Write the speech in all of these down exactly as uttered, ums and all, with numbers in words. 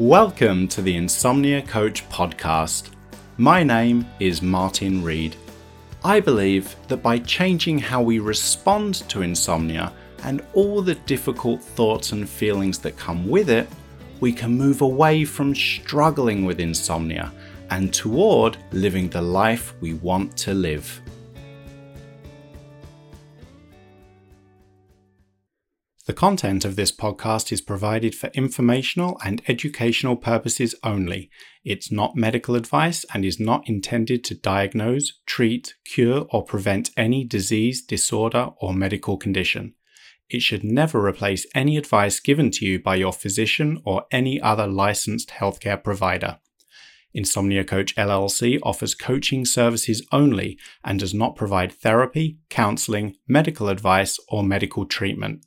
Welcome to the Insomnia Coach podcast. My name is Martin Reed. I believe that by changing how we respond to insomnia and all the difficult thoughts and feelings that come with it, we can move away from struggling with insomnia and toward living the life we want to live. The content of this podcast is provided for informational and educational purposes only. It's not medical advice and is not intended to diagnose, treat, cure, or prevent any disease, disorder, or medical condition. It should never replace any advice given to you by your physician or any other licensed healthcare provider. Insomnia Coach L L C offers coaching services only and does not provide therapy, counseling, medical advice, or medical treatment.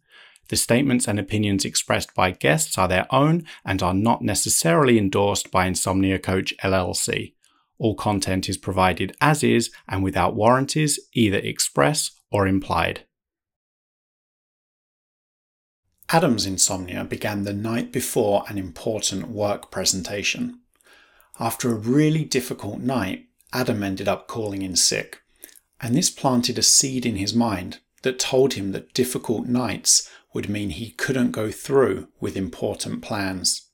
The statements and opinions expressed by guests are their own and are not necessarily endorsed by Insomnia Coach L L C. All content is provided as is and without warranties, either express or implied. Adam's insomnia began the night before an important work presentation. After a really difficult night, Adam ended up calling in sick, and this planted a seed in his mind that told him that difficult nights would mean he couldn't go through with important plans.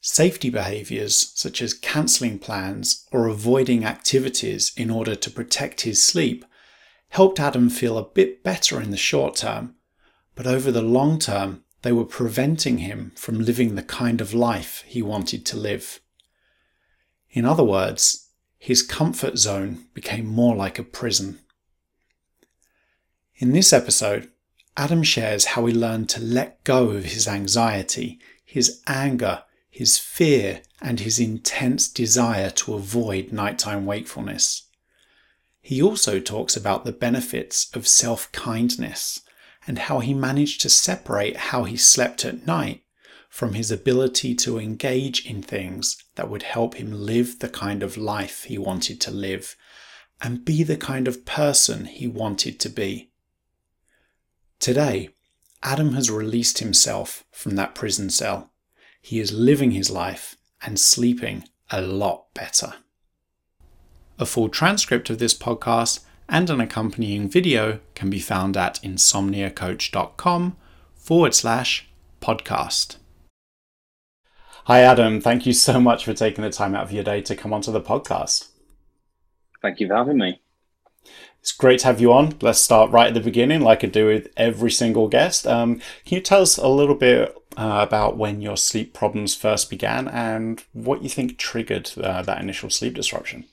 Safety behaviours such as cancelling plans or avoiding activities in order to protect his sleep helped Adam feel a bit better in the short term, but over the long term they were preventing him from living the kind of life he wanted to live. In other words, his comfort zone became more like a prison. In this episode, Adam shares how he learned to let go of his anxiety, his anger, his fear, and his intense desire to avoid nighttime wakefulness. He also talks about the benefits of self-kindness and how he managed to separate how he slept at night from his ability to engage in things that would help him live the kind of life he wanted to live and be the kind of person he wanted to be. Today, Adam has released himself from that prison cell. He is living his life and sleeping a lot better. A full transcript of this podcast and an accompanying video can be found at insomniacoach.com forward slash podcast. Hi Adam, thank you so much for taking the time out of your day to come onto the podcast. Thank you for having me. It's great to have you on. Let's start right at the beginning, like I do with every single guest. Um, can you tell us a little bit uh, about when your sleep problems first began and what you think triggered uh, that initial sleep disruption?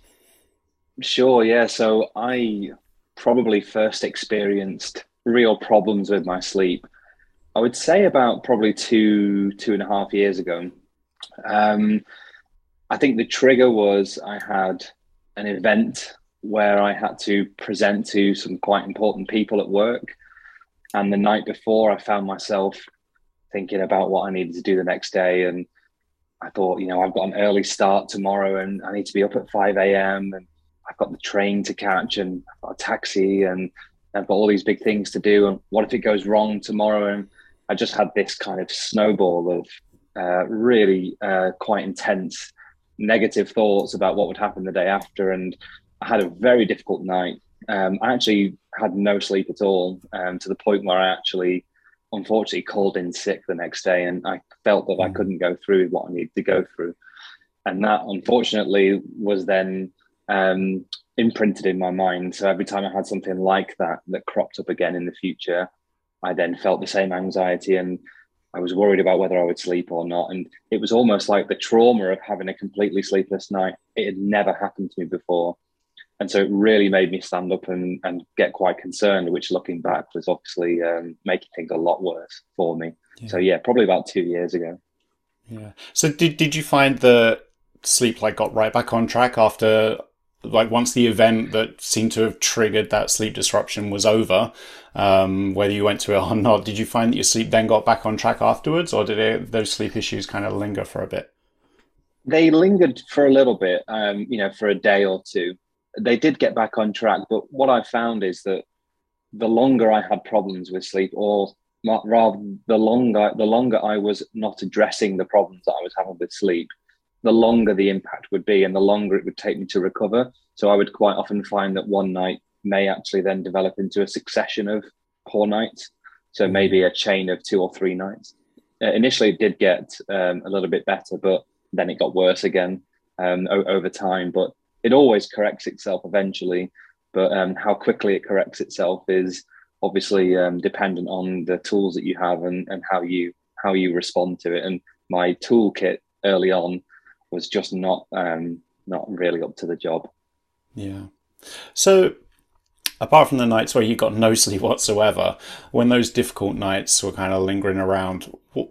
Sure, yeah. So I probably first experienced real problems with my sleep, I would say about probably two, two and a half years ago. Um, I think the trigger was I had an event where I had to present to some quite important people at work. And the night before, I found myself thinking about what I needed to do the next day. And I thought, you know, I've got an early start tomorrow and I need to be up at five a.m. and I've got the train to catch and I've got a taxi and I've got all these big things to do. And what if it goes wrong tomorrow? And I just had this kind of snowball of uh, really uh, quite intense negative thoughts about what would happen the day after. And I had a very difficult night. Um, I actually had no sleep at all, um, to the point where I actually, unfortunately, called in sick the next day, and I felt that I couldn't go through what I needed to go through. And that, unfortunately, was then um, imprinted in my mind. So every time I had something like that that cropped up again in the future, I then felt the same anxiety, and I was worried about whether I would sleep or not. And it was almost like the trauma of having a completely sleepless night. It had never happened to me before. And so it really made me stand up and, and get quite concerned, which looking back was obviously um, making things a lot worse for me. Yeah. So yeah, probably about two years ago. Yeah. So did did you find that sleep like got right back on track after, like once the event that seemed to have triggered that sleep disruption was over, um, whether you went to it or not, did you find that your sleep then got back on track afterwards, or did it, those sleep issues kind of linger for a bit? They lingered for a little bit, um, you know, for a day or two. They did get back on track, but what I found is that the longer I had problems with sleep or not, rather the longer the longer I was not addressing the problems that I was having with sleep, the longer the impact would be and the longer it would take me to recover. So I would quite often find that one night may actually then develop into a succession of poor nights. So maybe a chain of two or three nights. Uh, initially, it did get um, a little bit better, but then it got worse again um, o- over time. But it always corrects itself eventually. But um, how quickly it corrects itself is obviously um, dependent on the tools that you have and, and how you how you respond to it. And my toolkit early on was just not um, not really up to the job. Yeah. So, apart from the nights where you got no sleep whatsoever, when those difficult nights were kind of lingering around, what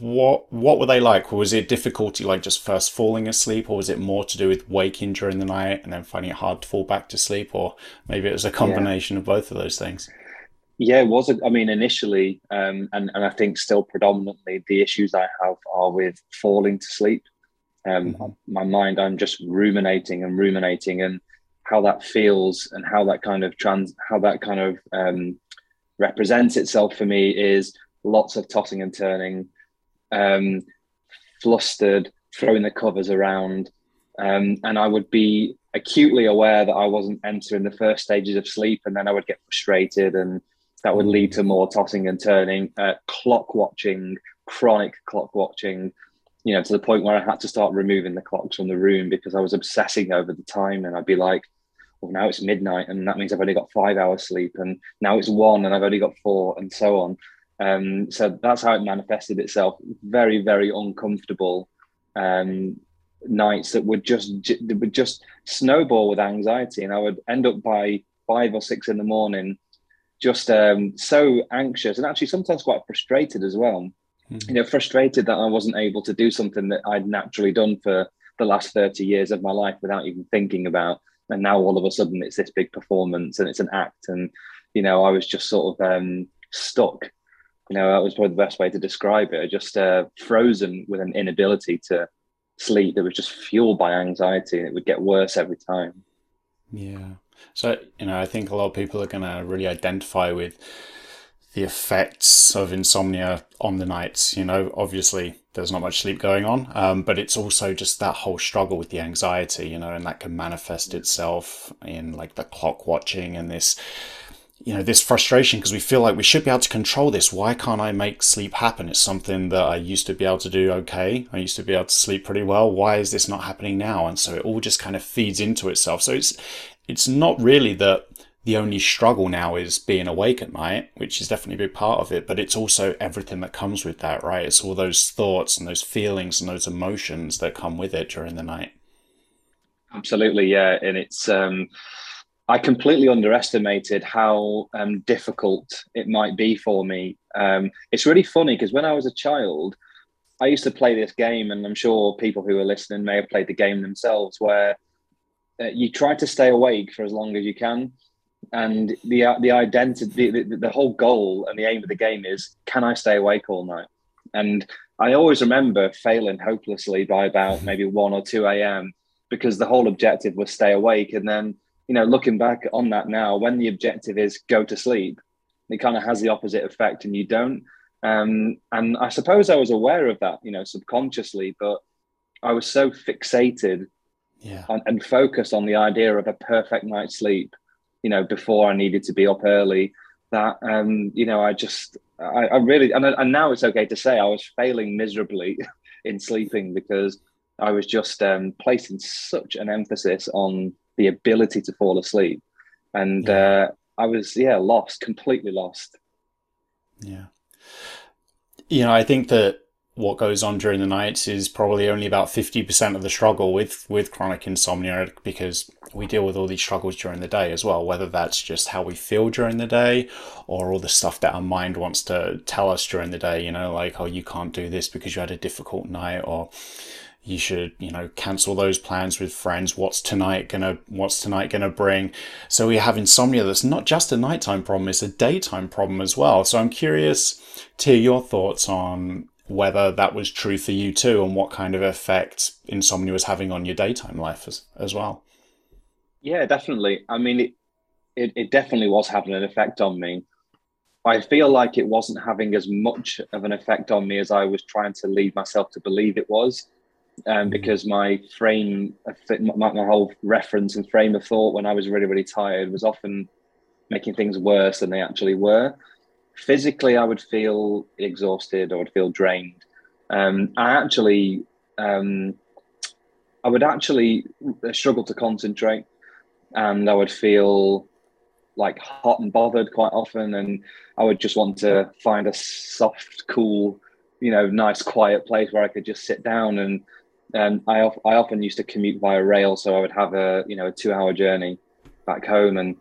what, what were they like? Was it difficulty like just first falling asleep, or was it more to do with waking during the night and then finding it hard to fall back to sleep? Or maybe it was a combination yeah. of both of those things. Yeah, it was. I mean, initially, um, and, and I think still predominantly the issues I have are with falling to sleep. Um, mm-hmm. My mind, I'm just ruminating and ruminating and how that feels and how that kind of trans how that kind of um represents itself for me is lots of tossing and turning, um flustered, throwing the covers around, um and I would be acutely aware that I wasn't entering the first stages of sleep, and then I would get frustrated, and that would lead to more tossing and turning, uh, clock watching chronic clock watching you know, to the point where I had to start removing the clocks from the room because I was obsessing over the time. And I'd be like, well, now it's midnight and that means I've only got five hours sleep, and now it's one and I've only got four, and so on. Um, so that's how it manifested itself. Very, very uncomfortable um, nights that would just, that would just snowball with anxiety. And I would end up by five or six in the morning, just um, so anxious and actually sometimes quite frustrated as well. You know, frustrated that I wasn't able to do something that I'd naturally done for the last thirty years of my life without even thinking about. And now all of a sudden it's this big performance and it's an act. And, you know, I was just sort of um, stuck. You know, that was probably the best way to describe it. I just uh, frozen with an inability to sleep that was just fueled by anxiety, and it would get worse every time. Yeah. So, you know, I think a lot of people are going to really identify with the effects of insomnia on the nights. You know, obviously there's not much sleep going on, um, but it's also just that whole struggle with the anxiety, you know, and that can manifest itself in like the clock watching and this, you know, this frustration because we feel like we should be able to control this. Why can't I make sleep happen? It's something that I used to be able to do okay. I used to be able to sleep pretty well. Why is this not happening now? And so it all just kind of feeds into itself. So it's it's not really that the only struggle now is being awake at night, which is definitely a big part of it, but it's also everything that comes with that, right? It's all those thoughts and those feelings and those emotions that come with it during the night. Absolutely, yeah. And it's, um, I completely underestimated how um, difficult it might be for me. Um, it's really funny because when I was a child, I used to play this game, and I'm sure people who are listening may have played the game themselves, where uh, you try to stay awake for as long as you can. And the uh, the identity, the, the whole goal and the aim of the game is, can I stay awake all night? And I always remember failing hopelessly by about maybe one or two a.m. because the whole objective was stay awake. And then, you know, looking back on that now, when the objective is go to sleep, it kind of has the opposite effect and you don't. Um, and I suppose I was aware of that, you know, subconsciously, but I was so fixated yeah. on, and focused on the idea of a perfect night's sleep, you know, before I needed to be up early, that, um, you know, I just, I, I really, and, I, and now it's okay to say I was failing miserably in sleeping because I was just um, placing such an emphasis on the ability to fall asleep. And yeah. uh, I was, yeah, lost, completely lost. Yeah. You know, I think that what goes on during the nights is probably only about fifty percent of the struggle with, with chronic insomnia, because we deal with all these struggles during the day as well, whether that's just how we feel during the day or all the stuff that our mind wants to tell us during the day, you know, like, oh, you can't do this because you had a difficult night, or you should, you know, cancel those plans with friends. What's tonight gonna, what's tonight gonna bring? So we have insomnia that's not just a nighttime problem, it's a daytime problem as well. So I'm curious to your thoughts on whether that was true for you too, and what kind of effect insomnia was having on your daytime life as, as well. Yeah, definitely. I mean, it, it, it definitely was having an effect on me. I feel like it wasn't having as much of an effect on me as I was trying to lead myself to believe it was, um, because my frame, my, my whole reference and frame of thought when I was really, really tired was often making things worse than they actually were. Physically, I would feel exhausted, I would feel drained. Um, I actually, um, I would actually struggle to concentrate, and I would feel like hot and bothered quite often, and I would just want to find a soft, cool, you know, nice, quiet place where I could just sit down. And um, I, I often used to commute via rail, so I would have a, you know, a two-hour journey back home, and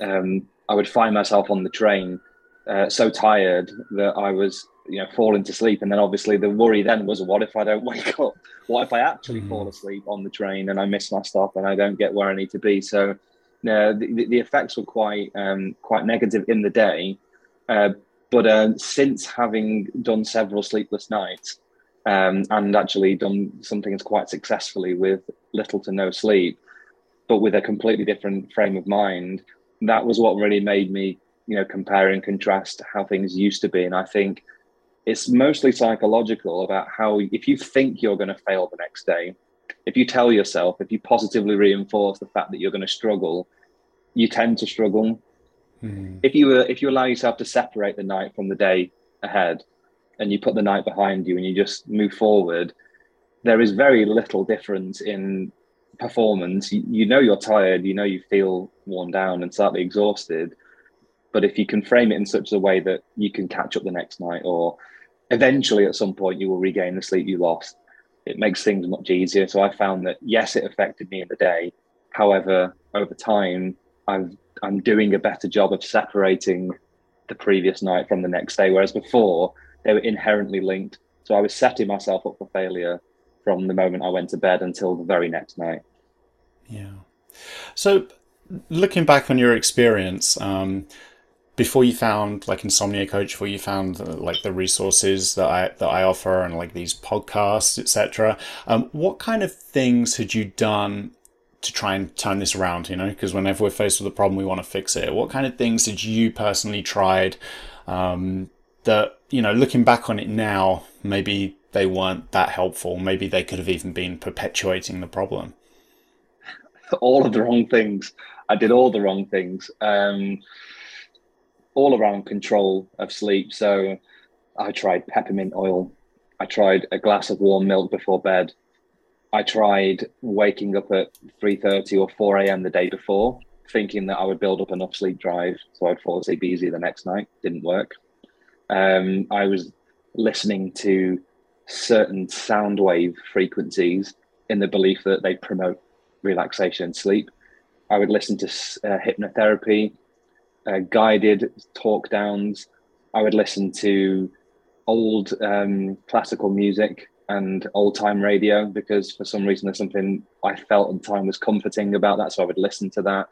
um, I would find myself on the train uh, so tired that I was, you know, falling to sleep. And then obviously the worry then was, what if I don't wake up? What if I actually mm. fall asleep on the train and I miss my stop and I don't get where I need to be? So. No, uh, the, the effects were quite um, quite negative in the day, uh, but uh, since having done several sleepless nights um, and actually done some things quite successfully with little to no sleep, but with a completely different frame of mind, that was what really made me, you know, compare and contrast how things used to be. And I think it's mostly psychological about how, if you think you're going to fail the next day, if you tell yourself, if you positively reinforce the fact that you're going to struggle, you tend to struggle. Mm. If you were, if you allow yourself to separate the night from the day ahead, and you put the night behind you and you just move forward, there is very little difference in performance. You, you know you're tired, you know you feel worn down and slightly exhausted, but if you can frame it in such a way that you can catch up the next night, or eventually at some point you will regain the sleep you lost, it makes things much easier. So I found that, yes, it affected me in the day. However, over time, I've, I'm doing a better job of separating the previous night from the next day, whereas before they were inherently linked. So I was setting myself up for failure from the moment I went to bed until the very next night. Yeah. So looking back on your experience, um, before you found like Insomnia Coach, before you found uh, like the resources that I that I offer and like these podcasts, et cetera, um, what kind of things had you done to try and turn this around? You know, because whenever we're faced with a problem, we want to fix it. What kind of things had you personally tried um, that, you know, looking back on it now, maybe they weren't that helpful? Maybe they could have even been perpetuating the problem. All of the wrong things. I did all the wrong things. Um, all around control of sleep. So I tried peppermint oil. I tried a glass of warm milk before bed. I tried waking up at three thirty or four a.m. the day before, thinking that I would build up enough sleep drive so I'd fall asleep easy the next night. Didn't work. Um, I was listening to certain sound wave frequencies in the belief that they promote relaxation and sleep. I would listen to uh, hypnotherapy, Uh, guided talk downs. I would listen to old um, classical music and old time radio, because for some reason there's something I felt at the time was comforting about that. So I would listen to that.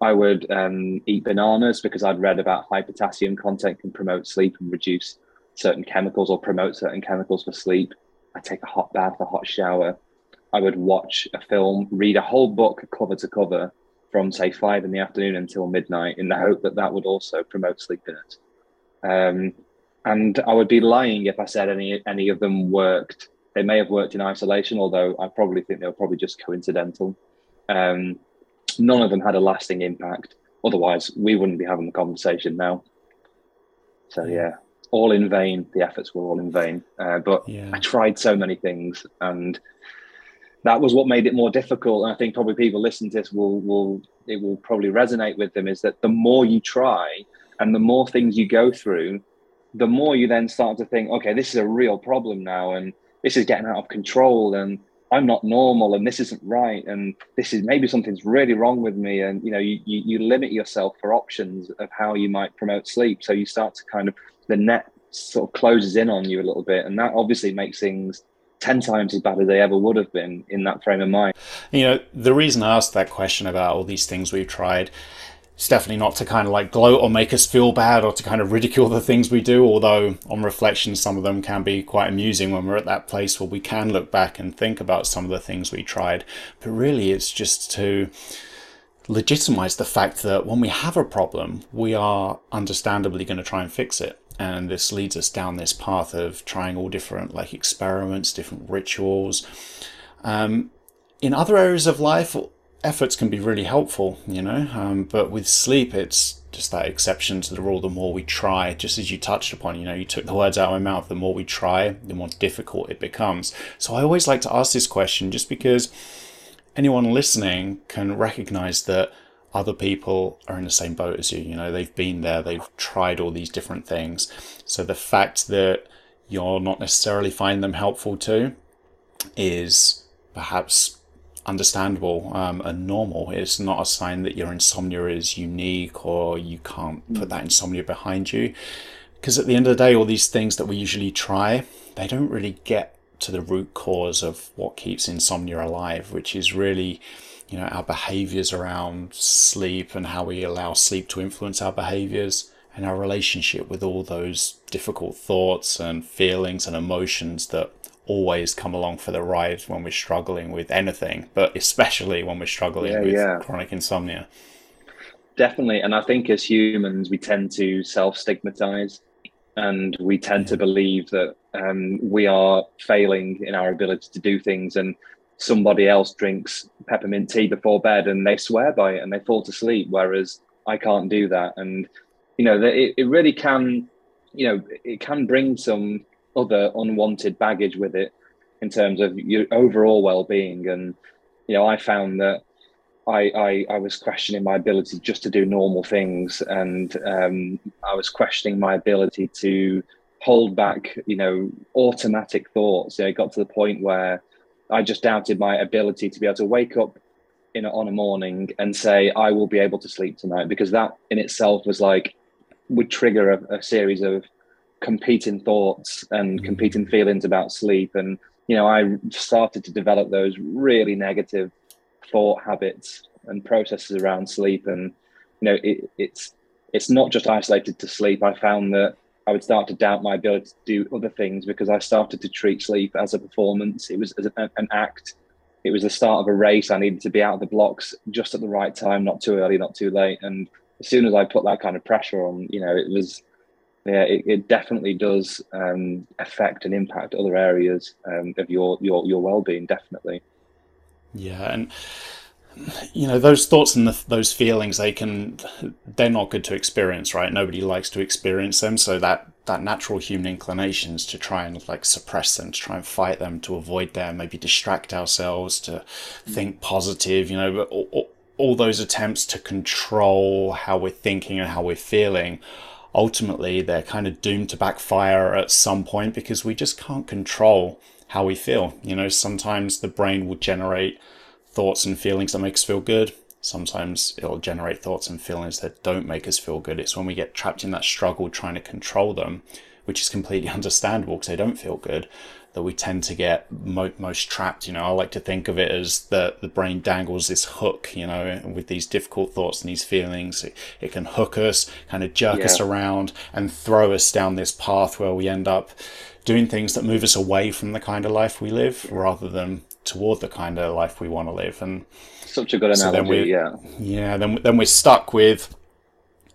I would um, eat bananas because I'd read about high potassium content can promote sleep and reduce certain chemicals or promote certain chemicals for sleep. I take a hot bath, a hot shower. I would watch a film, read a whole book cover to cover, from say five in the afternoon until midnight, in the hope that that would also promote sleepiness. Um, and I would be lying if I said any any of them worked. They may have worked in isolation, although I probably think they were probably just coincidental. Um, none of them had a lasting impact. Otherwise, we wouldn't be having the conversation now. So yeah, all in vain. The efforts were all in vain. Uh, but yeah. I tried so many things, and that was what made it more difficult. And I think probably people listening to this will, will, it will probably resonate with them, is that the more you try and the more things you go through, the more you then start to think, okay, this is a real problem now, and this is getting out of control, and I'm not normal, and this isn't right, and this is maybe something's really wrong with me. And, you know, you, you, you limit yourself for options of how you might promote sleep. So you start to kind of, the net sort of closes in on you a little bit. And that obviously makes things ten times as bad as they ever would have been in that frame of mind. You know, the reason I asked that question about all these things we've tried, it's definitely not to kind of like gloat or make us feel bad or to kind of ridicule the things we do, although on reflection, some of them can be quite amusing when we're at that place where we can look back and think about some of the things we tried. But really, it's just to legitimize the fact that when we have a problem, we are understandably going to try and fix it. And this leads us down this path of trying all different like experiments, different rituals. Um, in other areas of life, efforts can be really helpful, you know, um, but with sleep, it's just that exception to the rule. The more we try, just as you touched upon, you know, you took the words out of my mouth, the more we try, the more difficult it becomes. So I always like to ask this question just because anyone listening can recognize that other people are in the same boat as you. You know, they've been there, they've tried all these different things. So the fact that you're not necessarily finding them helpful too is perhaps understandable um, and normal. It's not a sign that your insomnia is unique or you can't put that insomnia behind you. Because at the end of the day, all these things that we usually try, they don't really get to the root cause of what keeps insomnia alive, which is really, you know, our behaviors around sleep and how we allow sleep to influence our behaviors and our relationship with all those difficult thoughts and feelings and emotions that always come along for the ride when we're struggling with anything, but especially when we're struggling yeah, with yeah. chronic insomnia. Definitely. And I think as humans, we tend to self-stigmatize and we tend yeah. to believe that um, we are failing in our ability to do things. And somebody else drinks peppermint tea before bed and they swear by it and they fall to sleep, whereas I can't do that. And, you know, it, it really can, you know, it can bring some other unwanted baggage with it in terms of your overall well-being. And, you know, I found that I, I, I was questioning my ability just to do normal things. And um, I was questioning my ability to hold back, you know, automatic thoughts. You know, it got to the point where I just doubted my ability to be able to wake up in a, on a morning and say, I will be able to sleep tonight, because that in itself was like, would trigger a, a series of competing thoughts and competing feelings about sleep. And, you know, I started to develop those really negative thought habits and processes around sleep. And, you know, it, it's, it's not just isolated to sleep. I found that I would start to doubt my ability to do other things because I started to treat sleep as a performance. It was an act. It was the start of a race. I needed to be out of the blocks just at the right time, not too early, not too late. And as soon as I put that kind of pressure on, you know, it was, yeah, it, it definitely does um, affect and impact other areas um, of your, your, your well-being, definitely. Yeah. And, you know, those thoughts and the, those feelings, they can, they're not good to experience, right? Nobody likes to experience them. So that, that natural human inclination is to try and like suppress them, to try and fight them, to avoid them, maybe distract ourselves, to think positive, you know, but all, all, all those attempts to control how we're thinking and how we're feeling, ultimately they're kind of doomed to backfire at some point because we just can't control how we feel. You know, sometimes the brain will generate thoughts and feelings that make us feel good. Sometimes it'll generate thoughts and feelings that don't make us feel good. It's when we get trapped in that struggle trying to control them, which is completely understandable because they don't feel good, that we tend to get mo- most trapped. You know, I like to think of it as the, the brain dangles this hook, you know, with these difficult thoughts and these feelings. It, it can hook us, kind of jerk yeah. us around and throw us down this path where we end up doing things that move us away from the kind of life we live rather than toward the kind of life we want to live. And such a good analogy. So then we, yeah yeah then, then we're stuck with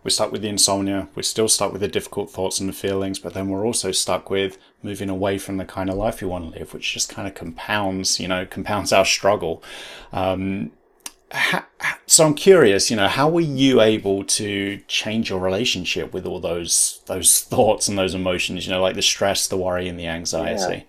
we're stuck with the insomnia, we're still stuck with the difficult thoughts and the feelings, but then we're also stuck with moving away from the kind of life we want to live, which just kind of compounds you know compounds our struggle. Um ha, so I'm curious, you know, how were you able to change your relationship with all those those thoughts and those emotions, you know, like the stress, the worry and the anxiety? yeah.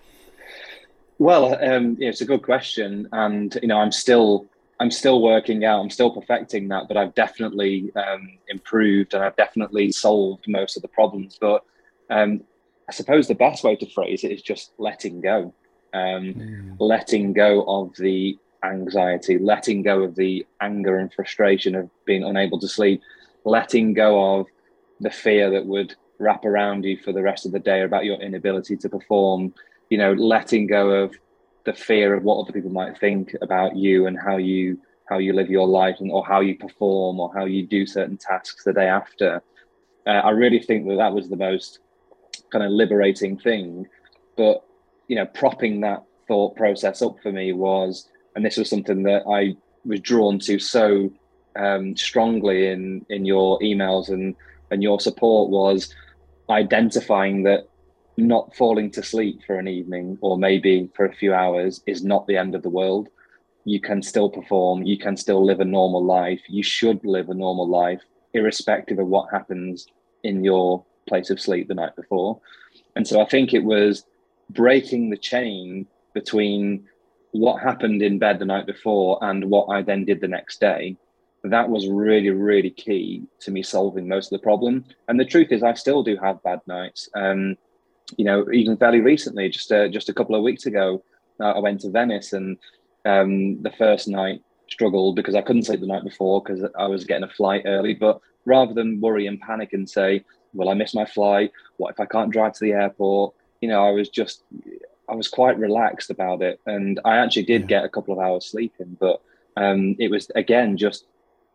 Well, um, it's a good question, and you know, I'm still, I'm still working out. I'm still perfecting that, but I've definitely um, improved, and I've definitely solved most of the problems. But um, I suppose the best way to phrase it is just letting go, um, mm. letting go of the anxiety, letting go of the anger and frustration of being unable to sleep, letting go of the fear that would wrap around you for the rest of the day about your inability to perform. You know, letting go of the fear of what other people might think about you and how you how you live your life, and or how you perform or how you do certain tasks the day after. Uh, I really think that that was the most kind of liberating thing. But, you know, propping that thought process up for me was, and this was something that I was drawn to so um, strongly in in your emails and and your support was identifying that not falling to sleep for an evening or maybe for a few hours is not the end of the world. You can still perform. You can still live a normal life. You should live a normal life, irrespective of what happens in your place of sleep the night before. And so I think it was breaking the chain between what happened in bed the night before and what I then did the next day. That was really, really key to me solving most of the problem. And the truth is I still do have bad nights. Um, you know, even fairly recently, just uh, just a couple of weeks ago, uh, I went to Venice, and um, the first night struggled because I couldn't sleep the night before because I was getting a flight early. But rather than worry and panic and say, well, I missed my flight, what if I can't drive to the airport? You know, I was just, I was quite relaxed about it. And I actually did yeah. get a couple of hours sleeping, but um, it was, again, just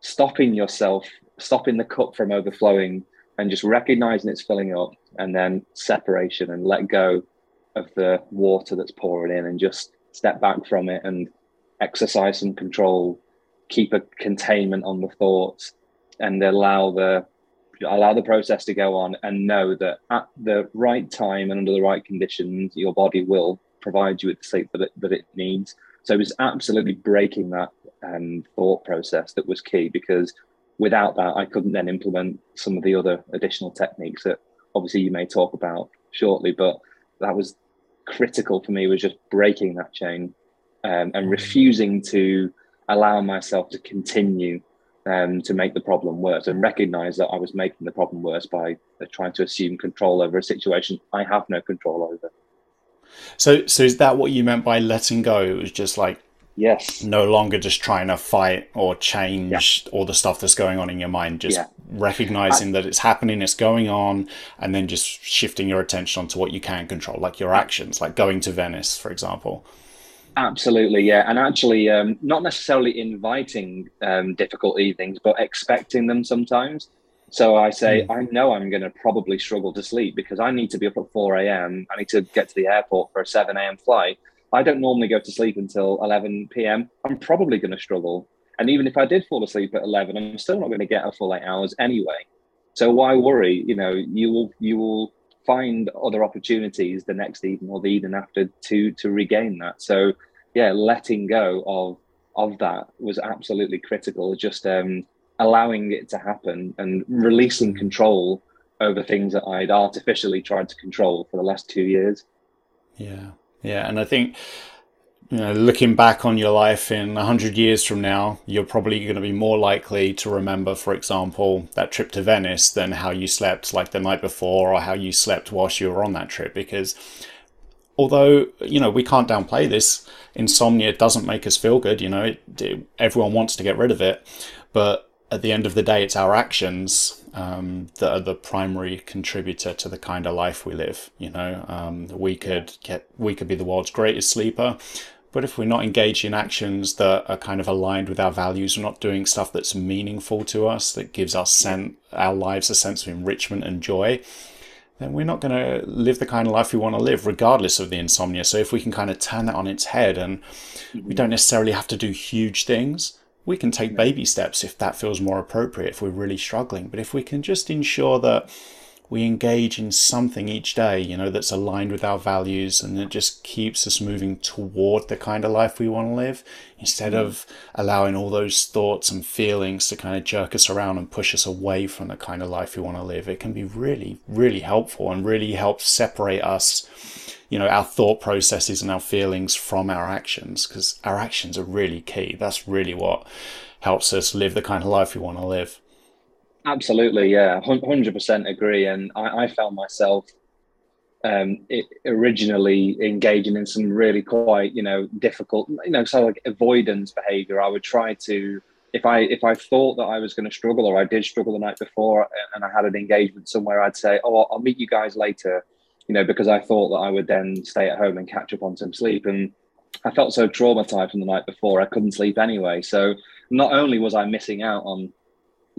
stopping yourself, stopping the cup from overflowing and just recognizing it's filling up, and then separation and let go of the water that's pouring in and just step back from it and exercise some control, keep a containment on the thoughts and allow the allow the process to go on, and know that at the right time and under the right conditions, your body will provide you with the sleep that it, that it needs. So it was absolutely breaking that um, thought process that was key, because without that, I couldn't then implement some of the other additional techniques that obviously you may talk about shortly, but that was critical for me, was just breaking that chain um, and refusing to allow myself to continue Um, to make the problem worse, and recognize that I was making the problem worse by uh, trying to assume control over a situation I have no control over. So, so is that what you meant by letting go? It was just like, yes, no longer just trying to fight or change yeah. all the stuff that's going on in your mind, just yeah. recognizing I, that it's happening, it's going on, and then just shifting your attention onto what you can control, like your actions, like going to Venice, for example. Absolutely, yeah. And actually, um, not necessarily inviting um, difficult evenings, but expecting them sometimes. So I say, mm. I know I'm going to probably struggle to sleep because I need to be up at four a.m. I need to get to the airport for a seven a.m. flight. I don't normally go to sleep until eleven p.m. I'm probably going to struggle. And even if I did fall asleep at eleven, I'm still not going to get a full eight hours anyway. So why worry? You know, you will, you will find other opportunities the next evening or the evening after to to regain that. So yeah, letting go of of that was absolutely critical. Just um, allowing it to happen and releasing control over things that I'd artificially tried to control for the last two years. Yeah, yeah, and I think, you know, looking back on your life in a hundred years from now, you're probably going to be more likely to remember, for example, that trip to Venice than how you slept like the night before or how you slept whilst you were on that trip, because although, you know, we can't downplay this, insomnia doesn't make us feel good, you know, it, it, everyone wants to get rid of it, but at the end of the day, it's our actions um, that are the primary contributor to the kind of life we live, you know. Um, we could get, we could be the world's greatest sleeper, but if we're not engaged in actions that are kind of aligned with our values, we're not doing stuff that's meaningful to us, that gives us sen- our lives a sense of enrichment and joy, then we're not going to live the kind of life we want to live, regardless of the insomnia. So if we can kind of turn that on its head, and we don't necessarily have to do huge things, we can take baby steps if that feels more appropriate, if we're really struggling. But if we can just ensure that we engage in something each day, you know, that's aligned with our values and that just keeps us moving toward the kind of life we want to live, instead of allowing all those thoughts and feelings to kind of jerk us around and push us away from the kind of life we want to live. It can be really, really helpful and really helps separate us, you know, our thought processes and our feelings from our actions, because our actions are really key. That's really what helps us live the kind of life we want to live. Absolutely, yeah, one hundred percent agree. And I, I found myself um, it originally engaging in some really quite, you know, difficult, you know, sort of like avoidance behavior. I would try to, if I if I thought that I was going to struggle, or I did struggle the night before and I had an engagement somewhere, I'd say, oh, I'll meet you guys later, you know, because I thought that I would then stay at home and catch up on some sleep. And I felt so traumatized from the night before, I couldn't sleep anyway. So not only was I missing out on,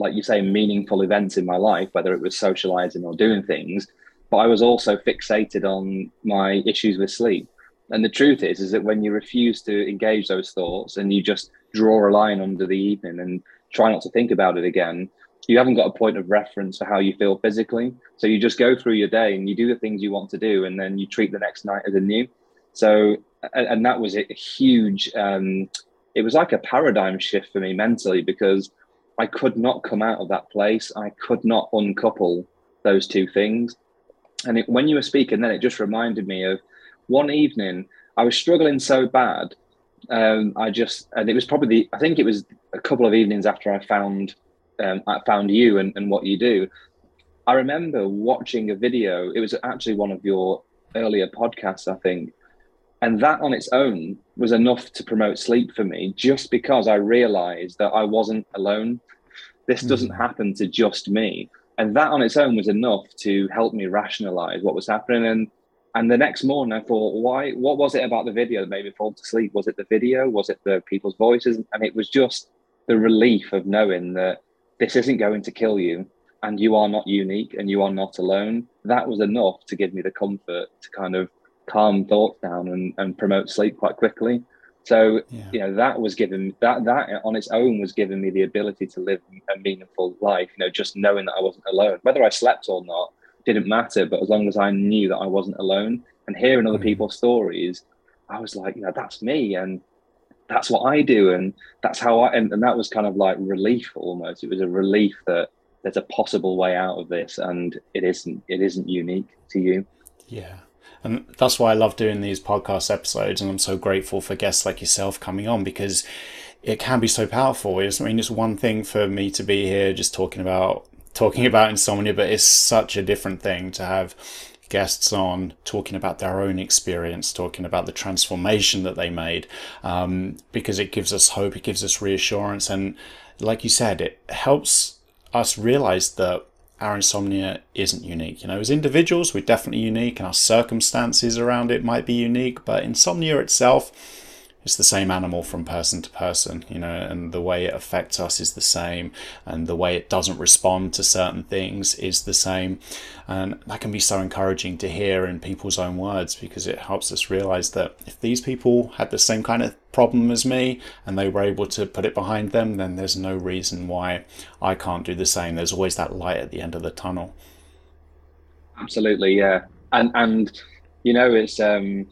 like you say, meaningful events in my life, whether it was socializing or doing things, but I was also fixated on my issues with sleep. And the truth is, is that when you refuse to engage those thoughts and you just draw a line under the evening and try not to think about it again, you haven't got a point of reference for how you feel physically. So you just go through your day and you do the things you want to do, and then you treat the next night as a new. So, and, and that was a huge, um, it was like a paradigm shift for me mentally, because I could not come out of that place. I could not uncouple those two things. And it, when you were speaking then, it just reminded me of one evening, I was struggling so bad. Um, I just, and it was probably, the, I think it was a couple of evenings after I found, um, I found you and, and what you do. I remember watching a video. It was actually one of your earlier podcasts, I think. And that on its own was enough to promote sleep for me, just because I realized that I wasn't alone. This doesn't happen to just me. And that on its own was enough to help me rationalize what was happening. And and the next morning I thought, why, what was it about the video that made me fall to sleep? Was it the video? Was it the people's voices? And it was just the relief of knowing that this isn't going to kill you, and you are not unique, and you are not alone. That was enough to give me the comfort to kind of calm thoughts down and, and promote sleep quite quickly. So, yeah. you know, that was giving that, that on its own was giving me the ability to live a meaningful life, you know, just knowing that I wasn't alone, whether I slept or not didn't matter. But as long as I knew that I wasn't alone and hearing other mm-hmm. people's stories, I was like, you know, that's me, and that's what I do. And that's how I, and, and that was kind of like relief almost. It was a relief that there's a possible way out of this, and it isn't, it isn't unique to you. Yeah. And that's why I love doing these podcast episodes. And I'm so grateful for guests like yourself coming on, because it can be so powerful. It's, I mean, it's one thing for me to be here just talking about talking about insomnia, but it's such a different thing to have guests on talking about their own experience, talking about the transformation that they made, um, because it gives us hope, it gives us reassurance. And like you said, it helps us realize that our insomnia isn't unique. You know, as individuals, we're definitely unique, and our circumstances around it might be unique, but insomnia itself is the same animal from person to person, you know, and the way it affects us is the same, and the way it doesn't respond to certain things is the same. And that can be so encouraging to hear in people's own words, because it helps us realize that if these people had the same kind of problem as me and they were able to put it behind them, then there's no reason why I can't do the same. There's always that light at the end of the tunnel. Absolutely, yeah. And, and you know, it's... um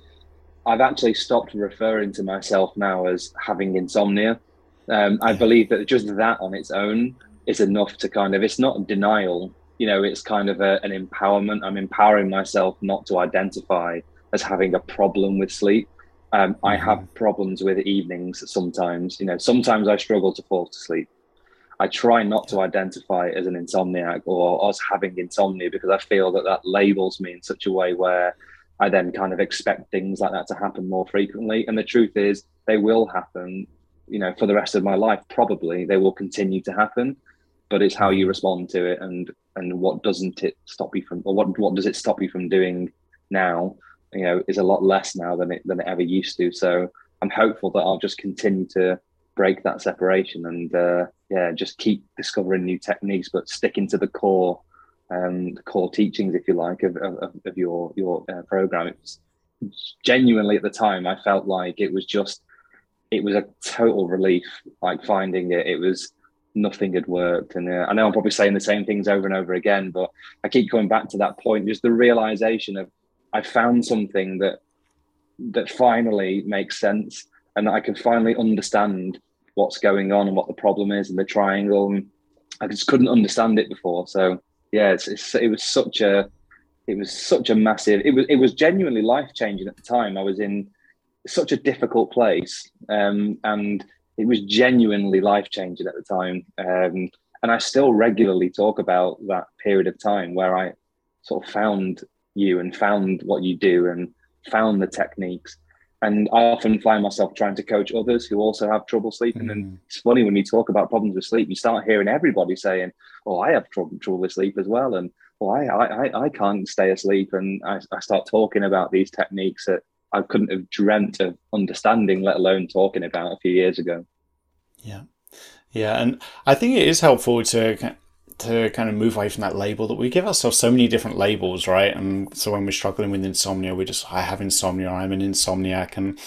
I've actually stopped referring to myself now as having insomnia. Um, I believe that just that on its own is enough to kind of, it's not denial, you know, it's kind of a, an empowerment. I'm empowering myself not to identify as having a problem with sleep. Um, I have problems with evenings sometimes, you know, sometimes I struggle to fall to sleep. I try not to identify as an insomniac or as having insomnia, because I feel that that labels me in such a way where I then kind of expect things like that to happen more frequently. And the truth is they will happen, you know, for the rest of my life, probably they will continue to happen, but it's how you respond to it. And, and what doesn't it stop you from, or what, what does it stop you from doing now, you know, is a lot less now than it, than it ever used to. So I'm hopeful that I'll just continue to break that separation and, uh, yeah, just keep discovering new techniques, but sticking to the core um the core teachings, if you like, of of, of your your uh, program. It was genuinely, at the time, I felt like it was just it was a total relief, like finding it it was nothing had worked. And uh, I know I'm probably saying the same things over and over again, but I keep going back to that point, just the realization of I found something that that finally makes sense, and that I can finally understand what's going on and what the problem is and the triangle. And I just couldn't understand it before. So yeah, it's, it's, it was such a, it was such a massive, it was, it was genuinely life changing at the time. I was in such a difficult place, um, and it was genuinely life changing at the time. Um, and I still regularly talk about that period of time where I sort of found you and found what you do and found the techniques. And I often find myself trying to coach others who also have trouble sleeping. Mm. And it's funny, when you talk about problems with sleep, you start hearing everybody saying, oh, I have trouble, trouble with sleep as well. And oh, I, I, I can't stay asleep. And I, I start talking about these techniques that I couldn't have dreamt of understanding, let alone talking about a few years ago. Yeah. Yeah. And I think it is helpful to... to kind of move away from that label that we give ourselves, so many different labels, right? And so when we're struggling with insomnia, we just, I have insomnia, I'm an insomniac. And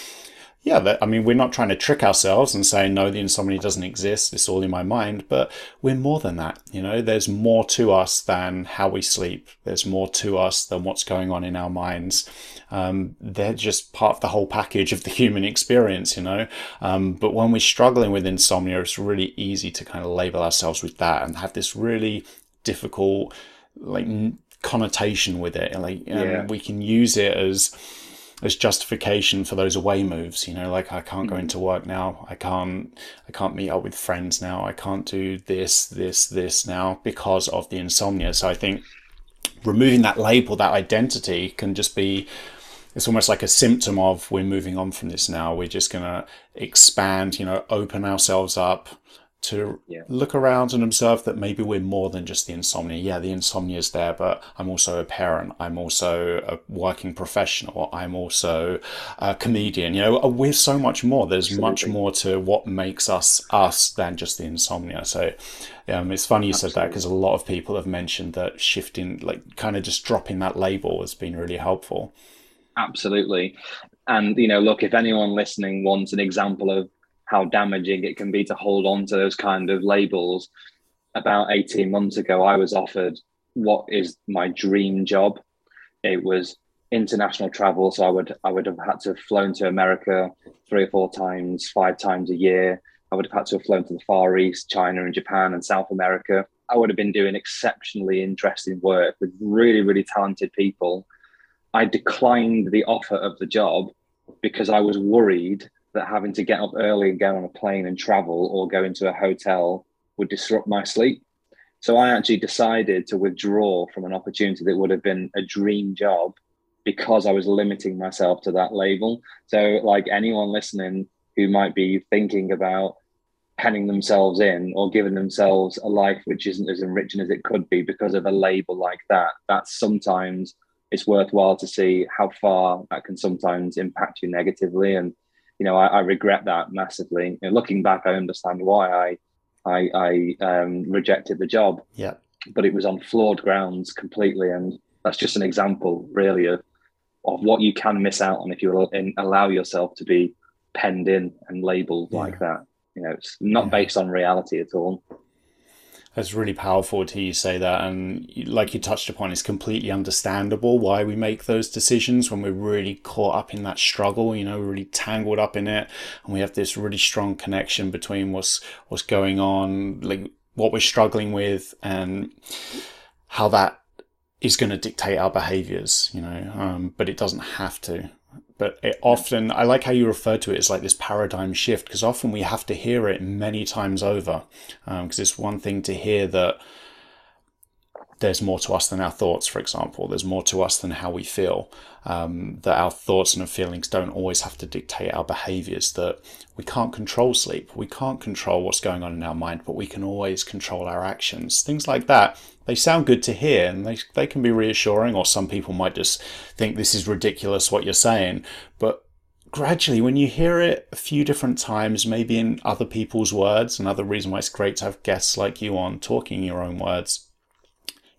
yeah, that, I mean, we're not trying to trick ourselves and say, no, the insomnia doesn't exist, it's all in my mind, but we're more than that. You know, there's more to us than how we sleep. There's more to us than what's going on in our minds. Um, they're just part of the whole package of the human experience, you know. Um, but when we're struggling with insomnia, it's really easy to kind of label ourselves with that and have this really difficult, like, connotation with it. Like, um, yeah. we can use it as... as justification for those away moves, you know, like I can't go into work now, I can't I can't meet up with friends now, I can't do this, this, this now because of the insomnia. So I think removing that label, that identity can just be, it's almost like a symptom of we're moving on from this now. We're just going to expand, you know, open ourselves up to yeah. look around and observe that maybe we're more than just the insomnia. Yeah, the insomnia is there, but I'm also a parent. I'm also a working professional. I'm also a comedian. You know, we're so much more. There's Absolutely. much more to what makes us us than just the insomnia. So um, it's funny you Absolutely. said that, because a lot of people have mentioned that shifting, like kind of just dropping that label has been really helpful. Absolutely. And, you know, look, if anyone listening wants an example of how damaging it can be to hold on to those kind of labels. About eighteen months ago, I was offered what is my dream job. It was international travel. So I would, I would have had to have flown to America three or four times, five times a year. I would have had to have flown to the Far East, China and Japan and South America. I would have been doing exceptionally interesting work with really, really talented people. I declined the offer of the job because I was worried that having to get up early and go on a plane and travel or go into a hotel would disrupt my sleep. So I actually decided to withdraw from an opportunity that would have been a dream job because I was limiting myself to that label. So like anyone listening who might be thinking about penning themselves in or giving themselves a life which isn't as enriching as it could be because of a label like that, that's sometimes it's worthwhile to see how far that can sometimes impact you negatively. And you know, I, I regret that massively. You know, looking back, I understand why I, I, I um, rejected the job. Yeah, but it was on flawed grounds completely, and that's just an example, really, of, of what you can miss out on if you allow yourself to be penned in and labelled yeah. like that. You know, it's not yeah. based on reality at all. That's really powerful to hear you say that. And like you touched upon, it's completely understandable why we make those decisions when we're really caught up in that struggle, you know, really tangled up in it. And we have this really strong connection between what's, what's going on, like what we're struggling with and how that is going to dictate our behaviors, you know, um, but it doesn't have to. But it often, I like how you refer to it as like this paradigm shift, because often we have to hear it many times over, um, because it's one thing to hear that there's more to us than our thoughts, for example. There's more to us than how we feel, um, that our thoughts and our feelings don't always have to dictate our behaviors, that we can't control sleep. We can't control what's going on in our mind, but we can always control our actions. Things like that. They sound good to hear and they, they can be reassuring, or some people might just think this is ridiculous what you're saying. But gradually, when you hear it a few different times, maybe in other people's words, another reason why it's great to have guests like you on talking your own words,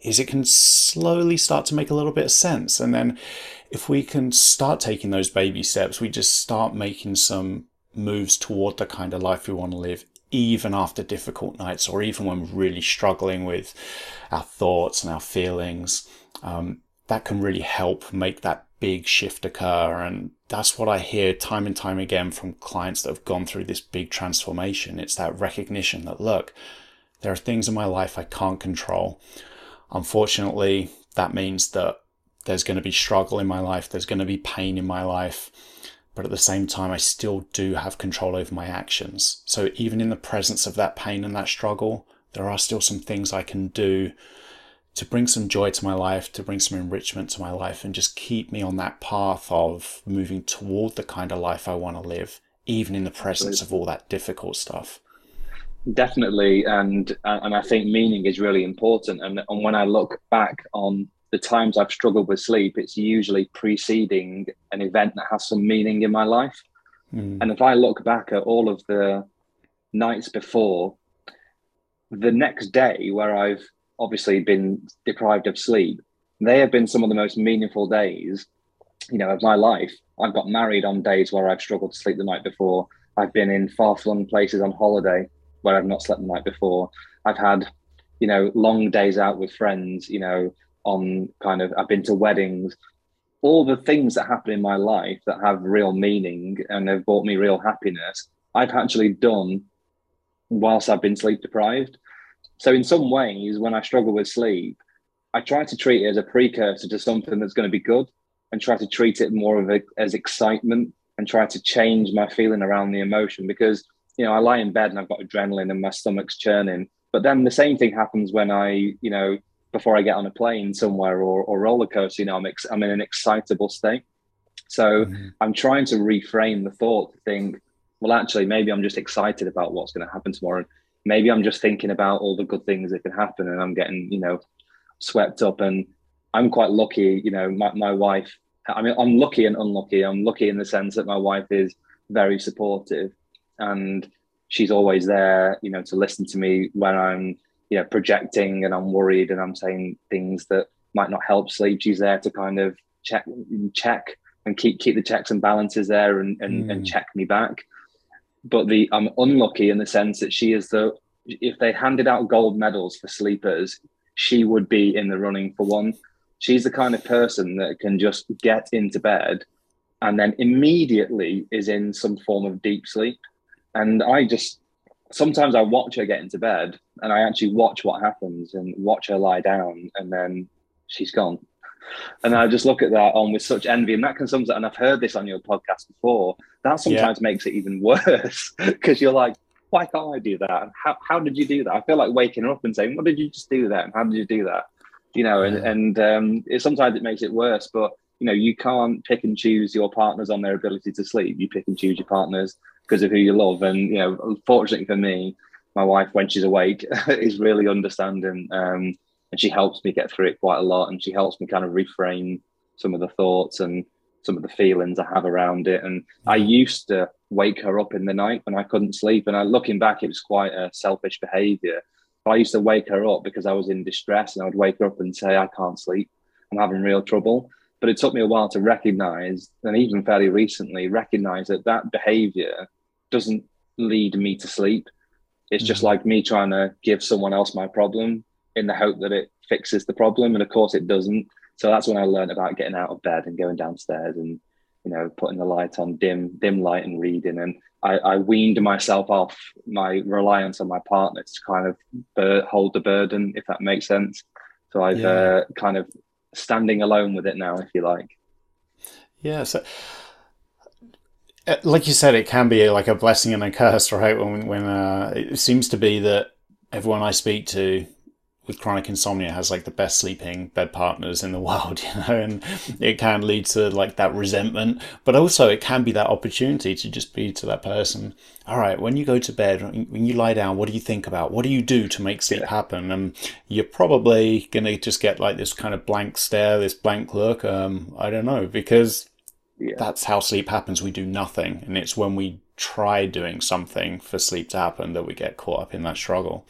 is it can slowly start to make a little bit of sense. And then if we can start taking those baby steps, we just start making some moves toward the kind of life we want to live, even after difficult nights, or even when we're really struggling with our thoughts and our feelings. Um, that can really help make that big shift occur. And that's what I hear time and time again from clients that have gone through this big transformation. It's that recognition that, look, there are things in my life I can't control. Unfortunately, that means that there's going to be struggle in my life. There's going to be pain in my life. But at the same time, I still do have control over my actions. So even in the presence of that pain and that struggle, there are still some things I can do to bring some joy to my life, to bring some enrichment to my life, and just keep me on that path of moving toward the kind of life I want to live, even in the presence of all that difficult stuff. Definitely. And and I think meaning is really important. And, and when I look back on the times I've struggled with sleep, it's usually preceding an event that has some meaning in my life. Mm. And if I look back at all of the nights before, the next day where I've obviously been deprived of sleep, they have been some of the most meaningful days you know, of my life. I've got married on days where I've struggled to sleep the night before. I've been in far-flung places on holiday where I've not slept the night before. I've had, you know, long days out with friends, you know, on kind of, I've been to weddings, all the things that happen in my life that have real meaning and have brought me real happiness, I've actually done whilst I've been sleep deprived. So in some ways, when I struggle with sleep, I try to treat it as a precursor to something that's going to be good, and try to treat it more of a, as excitement, and try to change my feeling around the emotion. Because, you know, I lie in bed and I've got adrenaline and my stomach's churning, but then the same thing happens when I, you know, before I get on a plane somewhere or, or roller coaster, you know, I'm, ex- I'm in an excitable state. So mm-hmm. I'm trying to reframe the thought to think, well, actually, maybe I'm just excited about what's going to happen tomorrow. Maybe I'm just thinking about all the good things that can happen, and I'm getting, you know, swept up. And I'm quite lucky, you know, my, my wife, I mean, I'm lucky and unlucky. I'm lucky in the sense that my wife is very supportive, and she's always there, you know, to listen to me when I'm, you know, projecting and I'm worried and I'm saying things that might not help sleep. She's there to kind of check, check and keep, keep the checks and balances there, and, and, mm. and check me back. But the, I'm unlucky in the sense that she is the, if they handed out gold medals for sleepers, she would be in the running for one. She's the kind of person that can just get into bed and then immediately is in some form of deep sleep. And I just, sometimes I watch her get into bed, and I actually watch what happens and watch her lie down, and then she's gone. And I just look at that on with such envy. And that can sometimes, and I've heard this on your podcast before, that sometimes yeah. makes it even worse, because you're like, why can't I do that? And how, how did you do that? I feel like waking up and saying, what did you just do there? And how did you do that? You know, and, and um, it, sometimes it makes it worse, but, you know, you can't pick and choose your partners on their ability to sleep. You pick and choose your partners because of who you love. And, you know, fortunately for me, my wife, when she's awake, is really understanding, um, and she helps me get through it quite a lot. And she helps me kind of reframe some of the thoughts and some of the feelings I have around it. And I used to wake her up in the night when I couldn't sleep. And I, looking back, it was quite a selfish behavior. I used to wake her up because I was in distress, and I would wake her up and say, I can't sleep, I'm having real trouble. But it took me a while to recognize, and even fairly recently, recognize that that behavior doesn't lead me to sleep. It's mm-hmm. just like me trying to give someone else my problem in the hope that it fixes the problem. And of course it doesn't. So that's when I learned about getting out of bed and going downstairs and, you know, putting the light on, dim, dim light, and reading. And I, I weaned myself off my reliance on my partner to kind of bur- hold the burden, if that makes sense. So I've yeah. uh, kind of standing alone with it now, if you like. Yeah. So, like you said, it can be like a blessing and a curse, right? When, when uh, it seems to be that everyone I speak to with chronic insomnia has like the best sleeping bed partners in the world, you know, and it can lead to like that resentment, but also it can be that opportunity to just be to that person. All right, when you go to bed, when you lie down, what do you think about? What do you do to make sleep happen? And you're probably going to just get like this kind of blank stare, this blank look. Um, I don't know, because yeah. that's how sleep happens. We do nothing. And it's when we try doing something for sleep to happen that we get caught up in that struggle.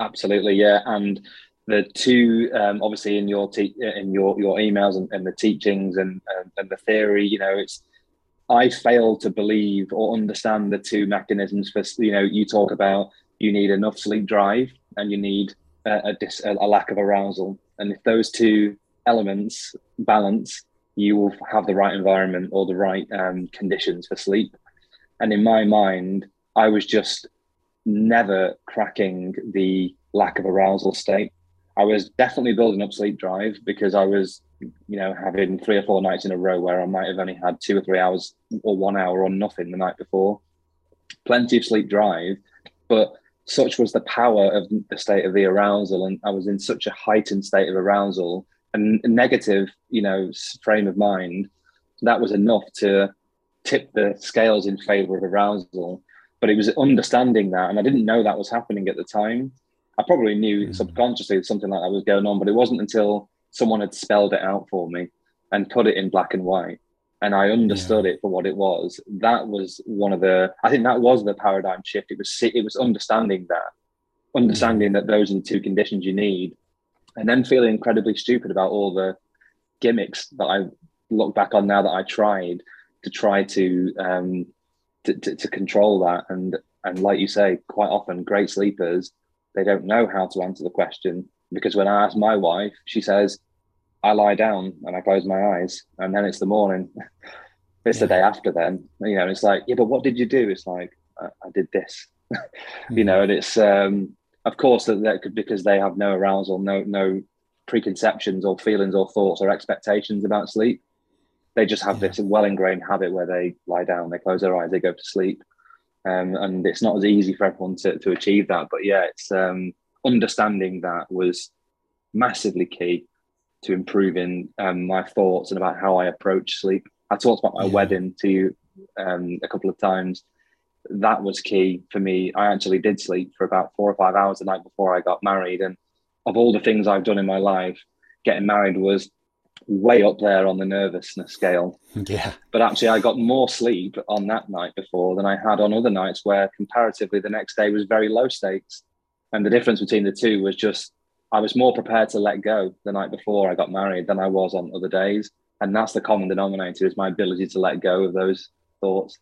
Absolutely, yeah. And the two, um, obviously, in your te- in your your emails and, and the teachings and, and and the theory, you know, it's I fail to believe or understand the two mechanisms for, you know, you talk about you need enough sleep drive and you need a, a, dis- a lack of arousal, and if those two elements balance, you will have the right environment or the right um, conditions for sleep. And in my mind, I was just never cracking the lack of arousal state. I was definitely building up sleep drive because I was, you know, having three or four nights in a row where I might have only had two or three hours or one hour or nothing the night before. Plenty of sleep drive, but such was the power of the state of the arousal, and I was in such a heightened state of arousal and negative, you know, frame of mind, that was enough to tip the scales in favor of arousal. But it was understanding that, and I didn't know that was happening at the time. I probably knew mm. subconsciously that something like that was going on, but it wasn't until someone had spelled it out for me and put it in black and white, and I understood yeah. it for what it was. That was one of the, I think that was the paradigm shift. It was it was understanding that, understanding mm. that those are the two conditions you need, and then feeling incredibly stupid about all the gimmicks that I look back on now that I tried to try to um to, to, to control that. And and like you say, quite often great sleepers, they don't know how to answer the question, because when I ask my wife, she says, I lie down and I close my eyes, and then it's the morning. It's yeah. the day after then, you know, it's like, yeah, but what did you do? It's like, I, I did this, mm-hmm. you know, and it's, um, of course, that, that could, because they have no arousal, no, no preconceptions or feelings or thoughts or expectations about sleep. They just have yeah. this well-ingrained habit where they lie down, they close their eyes, they go to sleep. Um, and it's not as easy for everyone to, to achieve that. But yeah, it's um, understanding that was massively key to improving um, my thoughts and about how I approach sleep. I talked about my yeah. wedding to you um, a couple of times. That was key for me. I actually did sleep for about four or five hours the night before I got married. And of all the things I've done in my life, getting married was way up there on the nervousness scale. Yeah. But actually I got more sleep on that night before than I had on other nights where comparatively the next day was very low stakes. And the difference between the two was just, I was more prepared to let go the night before I got married than I was on other days. And that's the common denominator, is my ability to let go of those thoughts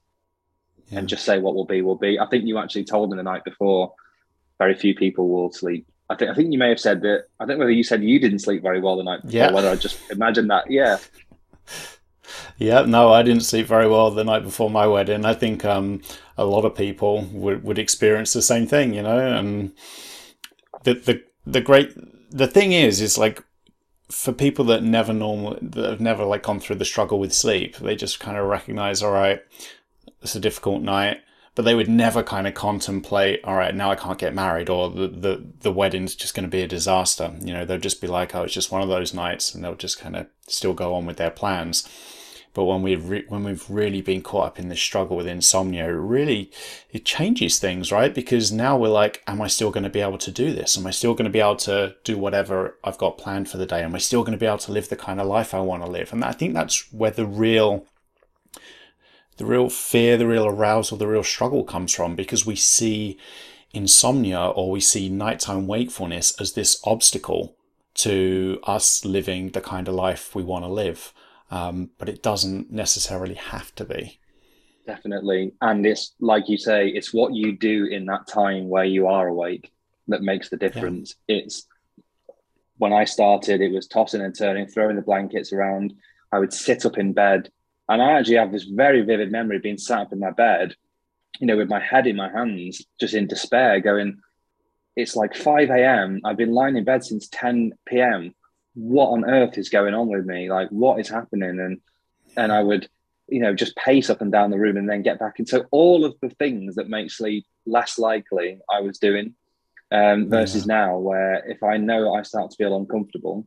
yeah. and just say what will be, will be. I think you actually told me the night before, very few people will sleep. I think I think you may have said that. I don't know whether you said you didn't sleep very well the night before, yeah. whether I just imagined that. Yeah. Yeah, no, I didn't sleep very well the night before my wedding. I think um, a lot of people would, would experience the same thing, you know. And the the the great the thing is, is like, for people that never normal that have never like gone through the struggle with sleep, they just kind of recognize, all right, it's a difficult night. But they would never kind of contemplate, all right, now I can't get married, or the, the, the wedding's just going to be a disaster. You know, they'll just be like, oh, it's just one of those nights, and they'll just kind of still go on with their plans. But when we've, re- when we've really been caught up in this struggle with insomnia, it really, it changes things, right? Because now we're like, am I still going to be able to do this? Am I still going to be able to do whatever I've got planned for the day? Am I still going to be able to live the kind of life I want to live? And I think that's where the real... The real fear, the real arousal, the real struggle comes from, because we see insomnia, or we see nighttime wakefulness, as this obstacle to us living the kind of life we want to live. Um, but it doesn't necessarily have to be. Definitely. And it's like you say, it's what you do in that time where you are awake that makes the difference. Yeah. It's when I started, it was tossing and turning, throwing the blankets around. I would sit up in bed. And I actually have this very vivid memory of being sat up in my bed, you know, with my head in my hands, just in despair, going, it's like five a.m. I've been lying in bed since ten p.m. What on earth is going on with me? Like, what is happening? And and I would, you know, just pace up and down the room and then get back. And so all of the things that make sleep less likely, I was doing, um, versus yeah. now, where if I know I start to feel uncomfortable,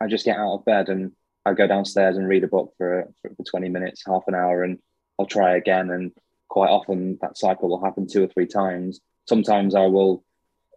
I just get out of bed and I go downstairs and read a book for, for twenty minutes, half an hour, and I'll try again. And quite often that cycle will happen two or three times. Sometimes I will,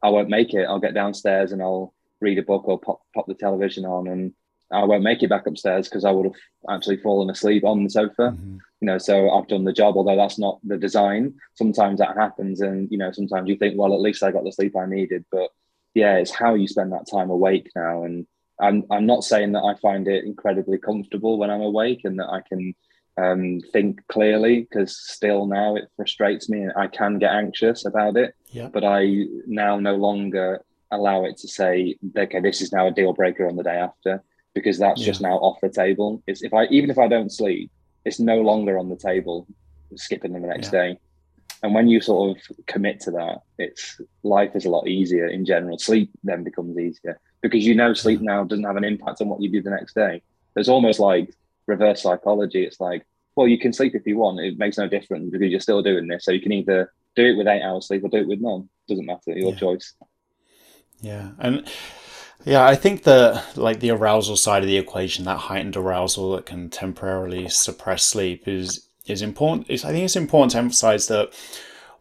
I won't make it. I'll get downstairs and I'll read a book, or pop, pop the television on, and I won't make it back upstairs because I would have actually fallen asleep on the sofa. Mm-hmm. You know, so I've done the job, although that's not the design. Sometimes that happens. And, you know, sometimes you think, well, at least I got the sleep I needed. But yeah, it's how you spend that time awake now. And I'm, I'm not saying that I find it incredibly comfortable when I'm awake and that I can um, think clearly, because still now it frustrates me and I can get anxious about it. Yeah. But I now no longer allow it to say, okay, this is now a deal breaker on the day after, because that's yeah. just now off the table. It's if I even if I don't sleep, it's no longer on the table, skipping them the next yeah. day. And when you sort of commit to that, it's life is a lot easier in general. Sleep then becomes easier, because you know sleep now doesn't have an impact on what you do the next day. There's almost like reverse psychology. It's like, well, you can sleep if you want. It makes no difference because you're still doing this. So you can either do it with eight hours sleep or do it with none. It doesn't matter. Your yeah. choice. Yeah. And yeah, I think the like the arousal side of the equation, that heightened arousal that can temporarily suppress sleep is is important. It's, I think it's important to emphasize that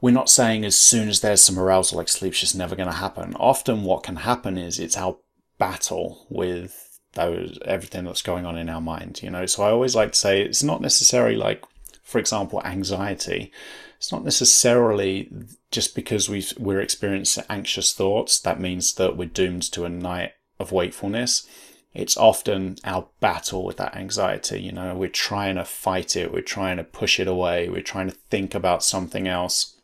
we're not saying as soon as there's some arousal, like sleep's just never going to happen. Often what can happen is it's our battle with those everything that's going on in our mind, you know. So I always like to say it's not necessarily like, for example, anxiety. It's not necessarily just because we've, we're experiencing anxious thoughts, that means that we're doomed to a night of wakefulness. it's often our battle with that anxiety. You know, we're trying to fight it, we're trying to push it away, we're trying to think about something else.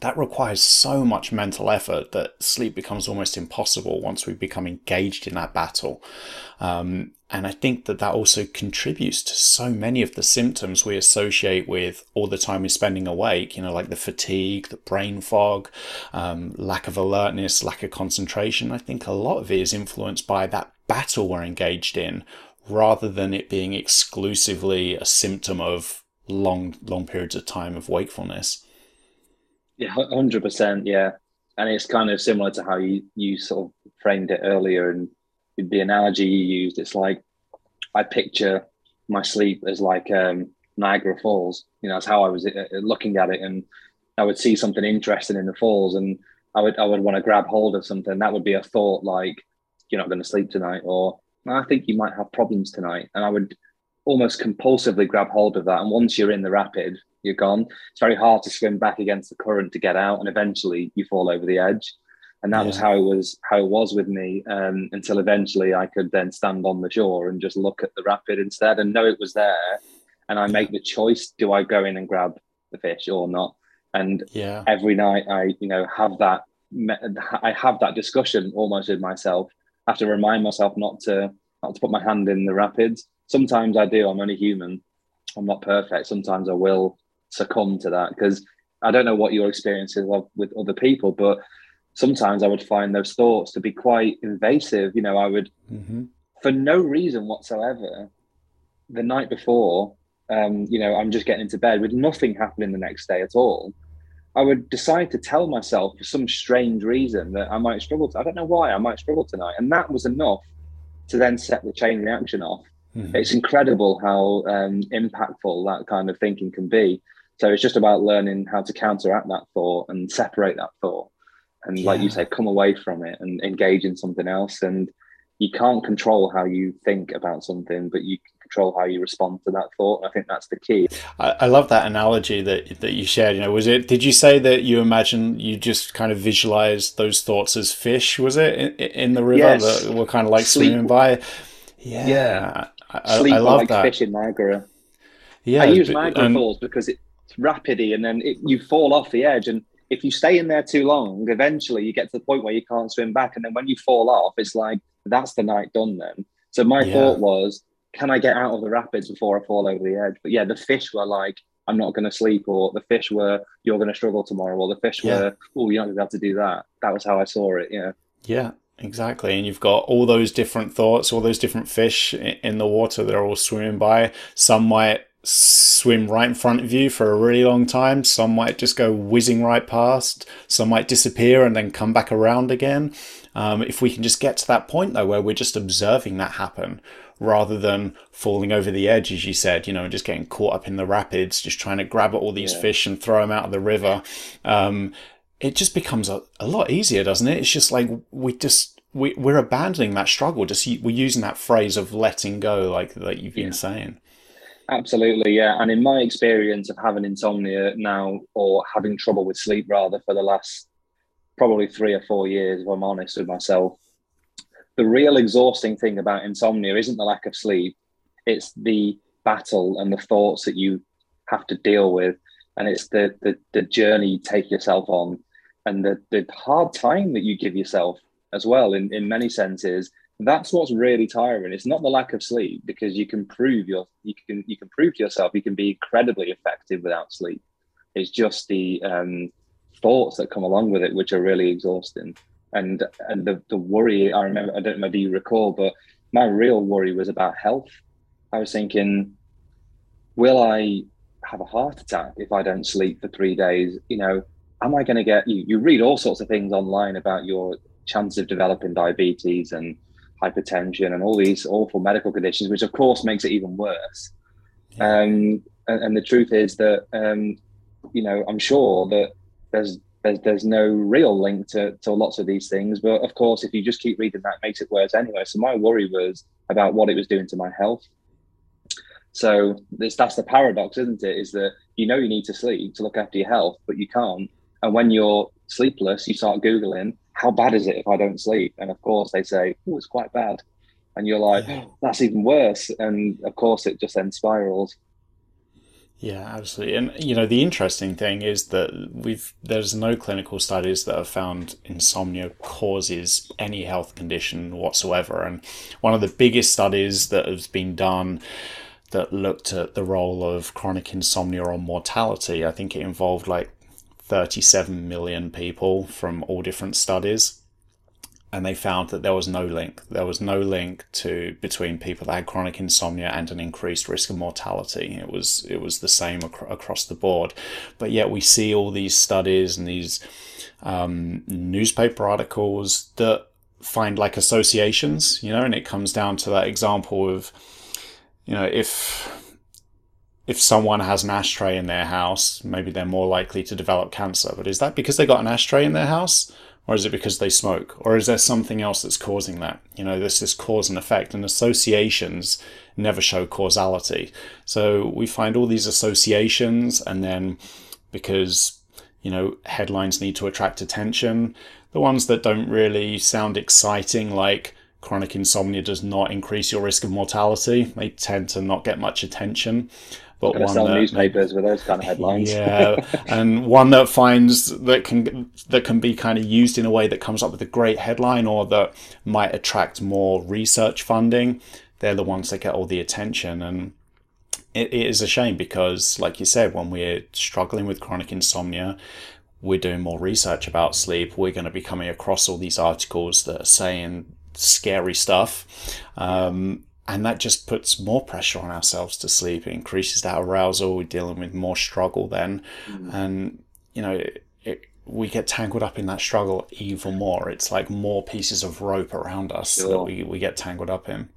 That requires so much mental effort that sleep becomes almost impossible once we become engaged in that battle. Um, and I think that that also contributes to so many of the symptoms we associate with all the time we're spending awake, you know, like the fatigue, the brain fog, um, lack of alertness, lack of concentration. I think a lot of it is influenced by that battle we're engaged in, rather than it being exclusively a symptom of long, long periods of time of wakefulness. Yeah, one hundred percent. Yeah. And it's kind of similar to how you, you sort of framed it earlier, and the analogy you used, it's like, I picture my sleep as like um, Niagara Falls. You know, that's how I was looking at it. And I would see something interesting in the falls, and I would, I would want to grab hold of something. That would be a thought like, you're not going to sleep tonight, or I think you might have problems tonight. And I would almost compulsively grab hold of that. And once you're in the rapid, you're gone. It's very hard to swim back against the current to get out, and eventually you fall over the edge. And that yeah. was how it was how it was with me, um, until eventually I could then stand on the shore and just look at the rapid instead and know it was there. And I make the choice, do I go in and grab the fish or not? And yeah. every night I, you know, have that, I have that discussion almost with myself. I have to remind myself not to, not to put my hand in the rapids. Sometimes I do, I'm only human, I'm not perfect. Sometimes I will succumb to that, because I don't know what your experience is with other people, but sometimes I would find those thoughts to be quite invasive. You know, I would, mm-hmm. for no reason whatsoever, the night before, um, you know, I'm just getting into bed with nothing happening the next day at all. I would decide to tell myself for some strange reason that I might struggle. To, I don't know why I might struggle tonight. And that was enough to then set the chain reaction off. Mm-hmm. It's incredible how um, impactful that kind of thinking can be. So it's just about learning how to counteract that thought and separate that thought. And yeah. like you say, come away from it and engage in something else. And you can't control how you think about something, but you can control how you respond to that thought. I think that's the key. I, I love that analogy that that you shared. You know, was it? Did you say that you imagine you just kind of visualize those thoughts as fish? Was it in, in the river yes. that were kind of like sleep. Swimming by? Yeah, yeah. I, sleep I, I love like that. Fish in Niagara. Yeah, I use but, Niagara um, Falls because it's rapidy, and then it, you fall off the edge, and if you stay in there too long, eventually you get to the point where you can't swim back. And then when you fall off, it's like, that's the night done then. So my yeah. thought was, can I get out of the rapids before I fall over the edge? But yeah, the fish were like, I'm not going to sleep, or the fish were, you're going to struggle tomorrow, or the fish yeah. were, oh, you're not going to be able to do that. That was how I saw it. Yeah. Yeah, exactly. And you've got all those different thoughts, all those different fish in the water. They're all swimming by. Some might swim right in front of you for a really long time, some might just go whizzing right past, some might disappear and then come back around again. Um, if we can just get to that point though where we're just observing that happen rather than falling over the edge, as you said, you know, and just getting caught up in the rapids, just trying to grab at all these yeah. fish and throw them out of the river, um, it just becomes a, a lot easier, doesn't it? It's just like we just we, we're abandoning that struggle, just we're using that phrase of letting go, like like you've been yeah. saying. Absolutely, yeah. And in my experience of having insomnia now, or having trouble with sleep rather, for the last probably three or four years, if I'm honest with myself, the real exhausting thing about insomnia isn't the lack of sleep, it's the battle and the thoughts that you have to deal with, and it's the the, the journey you take yourself on, and the, the hard time that you give yourself as well in, in many senses. That's what's really tiring. It's not the lack of sleep, because you can prove your you can you can prove to yourself you can be incredibly effective without sleep. It's just the um, thoughts that come along with it which are really exhausting. And and the the worry, I remember, I don't know if you recall, but my real worry was about health. I was thinking, will I have a heart attack if I don't sleep for three days? You know, am I going to get you? You read all sorts of things online about your chance of developing diabetes and hypertension and all these awful medical conditions, which of course makes it even worse. Yeah. Um, and, and the truth is that, um, you know, I'm sure that there's, there's, there's no real link to, to lots of these things. But of course, if you just keep reading that, it makes it worse anyway. So my worry was about what it was doing to my health. So this, that's the paradox, isn't it? Is that, you know, you need to sleep to look after your health, but you can't. And when you're sleepless, you start Googling, how bad is it if I don't sleep? And of course they say, oh, it's quite bad. and you're like, yeah. that's even worse. And of course it just then spirals. Yeah, absolutely. And, you know, the interesting thing is that we've there's no clinical studies that have found insomnia causes any health condition whatsoever. And one of the biggest studies that has been done that looked at the role of chronic insomnia on mortality, I think it involved like thirty-seven million people from all different studies. And they found that there was no link. There was no link to between people that had chronic insomnia and an increased risk of mortality. It was it was the same ac- across the board. But yet we see all these studies and these um, newspaper articles that find like associations, you know. And it comes down to that example of, you know, if. If someone has an ashtray in their house, maybe they're more likely to develop cancer. But is that because they got an ashtray in their house? Or is it because they smoke? Or is there something else that's causing that? You know, there's this cause and effect, and associations never show causality. So we find all these associations, and then because, you know, headlines need to attract attention, the ones that don't really sound exciting, like chronic insomnia does not increase your risk of mortality, they tend to not get much attention. But one sell that, newspapers with those kind of headlines. Yeah, and one that finds that can that can be kind of used in a way that comes up with a great headline, or that might attract more research funding. They're the ones that get all the attention, and it, it is a shame because, like you said, when we're struggling with chronic insomnia, we're doing more research about sleep. We're going to be coming across all these articles that are saying scary stuff. Um, And that just puts more pressure on ourselves to sleep. It increases that arousal. We're dealing with more struggle then. Mm. And, you know, it, it, we get tangled up in that struggle even more. It's like more pieces of rope around us sure. that we, we get tangled up in.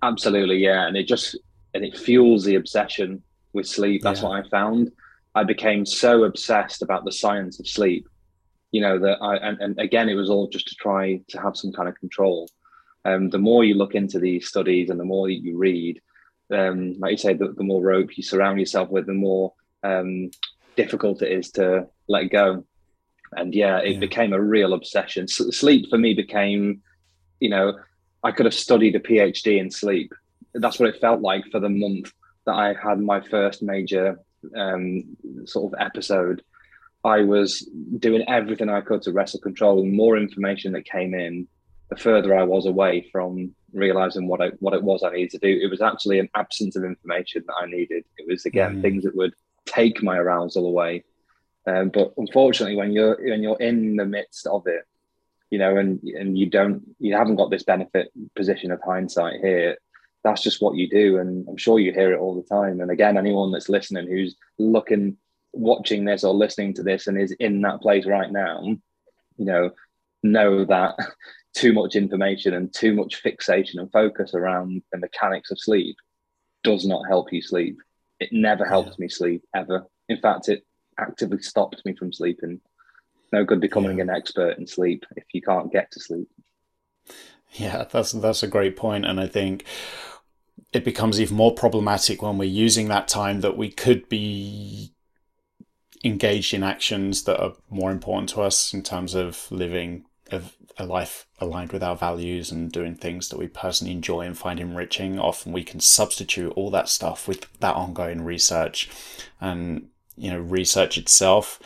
Absolutely, yeah. And it just, and it fuels the obsession with sleep. That's yeah. what I found. I became so obsessed about the science of sleep, you know, that I, and, and again, it was all just to try to have some kind of control. Um, the more you look into these studies and the more that you read, um, like you say, the, the more rope you surround yourself with, the more um, difficult it is to let go. And yeah, it yeah. became a real obsession. S- sleep for me became, you know, I could have studied a PhD in sleep. That's what it felt like for the month that I had my first major um, sort of episode. I was doing everything I could to wrestle control, and more information that came in, the further I was away from realizing what I, what it was I needed to do. It was actually an absence of information that I needed. It was, again, mm. things that would take my arousal away. Um, but unfortunately, when you're when you're in the midst of it, you know, and and you don't, you haven't got this benefit position of hindsight here. That's just what you do, and I'm sure you hear it all the time. And again, anyone that's listening, who's looking, watching this or listening to this, and is in that place right now, you know, know that. Too much information and too much fixation and focus around the mechanics of sleep does not help you sleep. It never helped yeah. me sleep, ever. In fact, it actively stopped me from sleeping. No good becoming yeah. an expert in sleep if you can't get to sleep. Yeah, that's that's a great point. And I think it becomes even more problematic when we're using that time that we could be engaged in actions that are more important to us in terms of living of a life aligned with our values and doing things that we personally enjoy and find enriching. Often we can substitute all that stuff with that ongoing research, and, you know, research itself.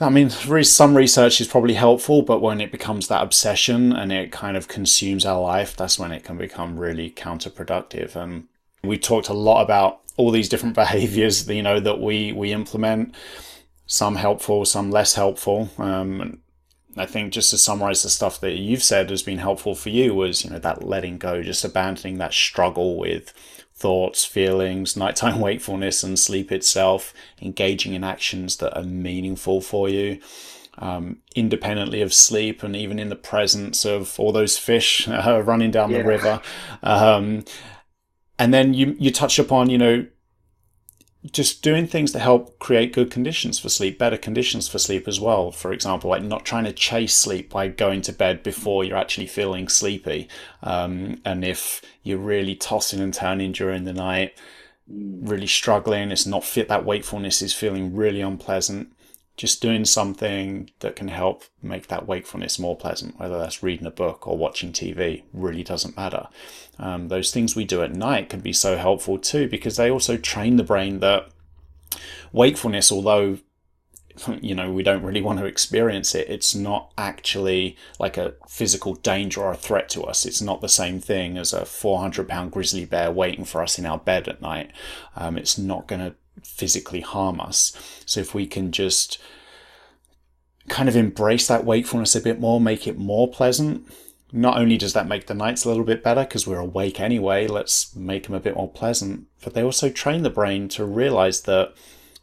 I mean, some research is probably helpful, but when it becomes that obsession and it kind of consumes our life, that's when it can become really counterproductive. And we talked a lot about all these different behaviors, you know, that we, we implement, some helpful, some less helpful. Um, I think just to summarize the stuff that you've said has been helpful for you was, you know, that letting go, just abandoning that struggle with thoughts, feelings, nighttime wakefulness and sleep itself, engaging in actions that are meaningful for you, um, independently of sleep, and even in the presence of all those fish uh, running down yeah. the river. Um, and then you, you touch upon, you know, just doing things to help create good conditions for sleep, better conditions for sleep as well. For example, like not trying to chase sleep by going to bed before you're actually feeling sleepy. Um, and if you're really tossing and turning during the night, really struggling, it's not fit, that wakefulness is feeling really unpleasant, just doing something that can help make that wakefulness more pleasant, whether that's reading a book or watching T V, really doesn't matter. Um, those things we do at night can be so helpful too, because they also train the brain that wakefulness, although, you know, we don't really want to experience it, it's not actually like a physical danger or a threat to us. It's not the same thing as a four hundred pound grizzly bear waiting for us in our bed at night. Um, it's not going to physically harm us. So if we can just kind of embrace that wakefulness a bit more, make it more pleasant, not only does that make the nights a little bit better because we're awake anyway, let's make them a bit more pleasant, but they also train the brain to realize that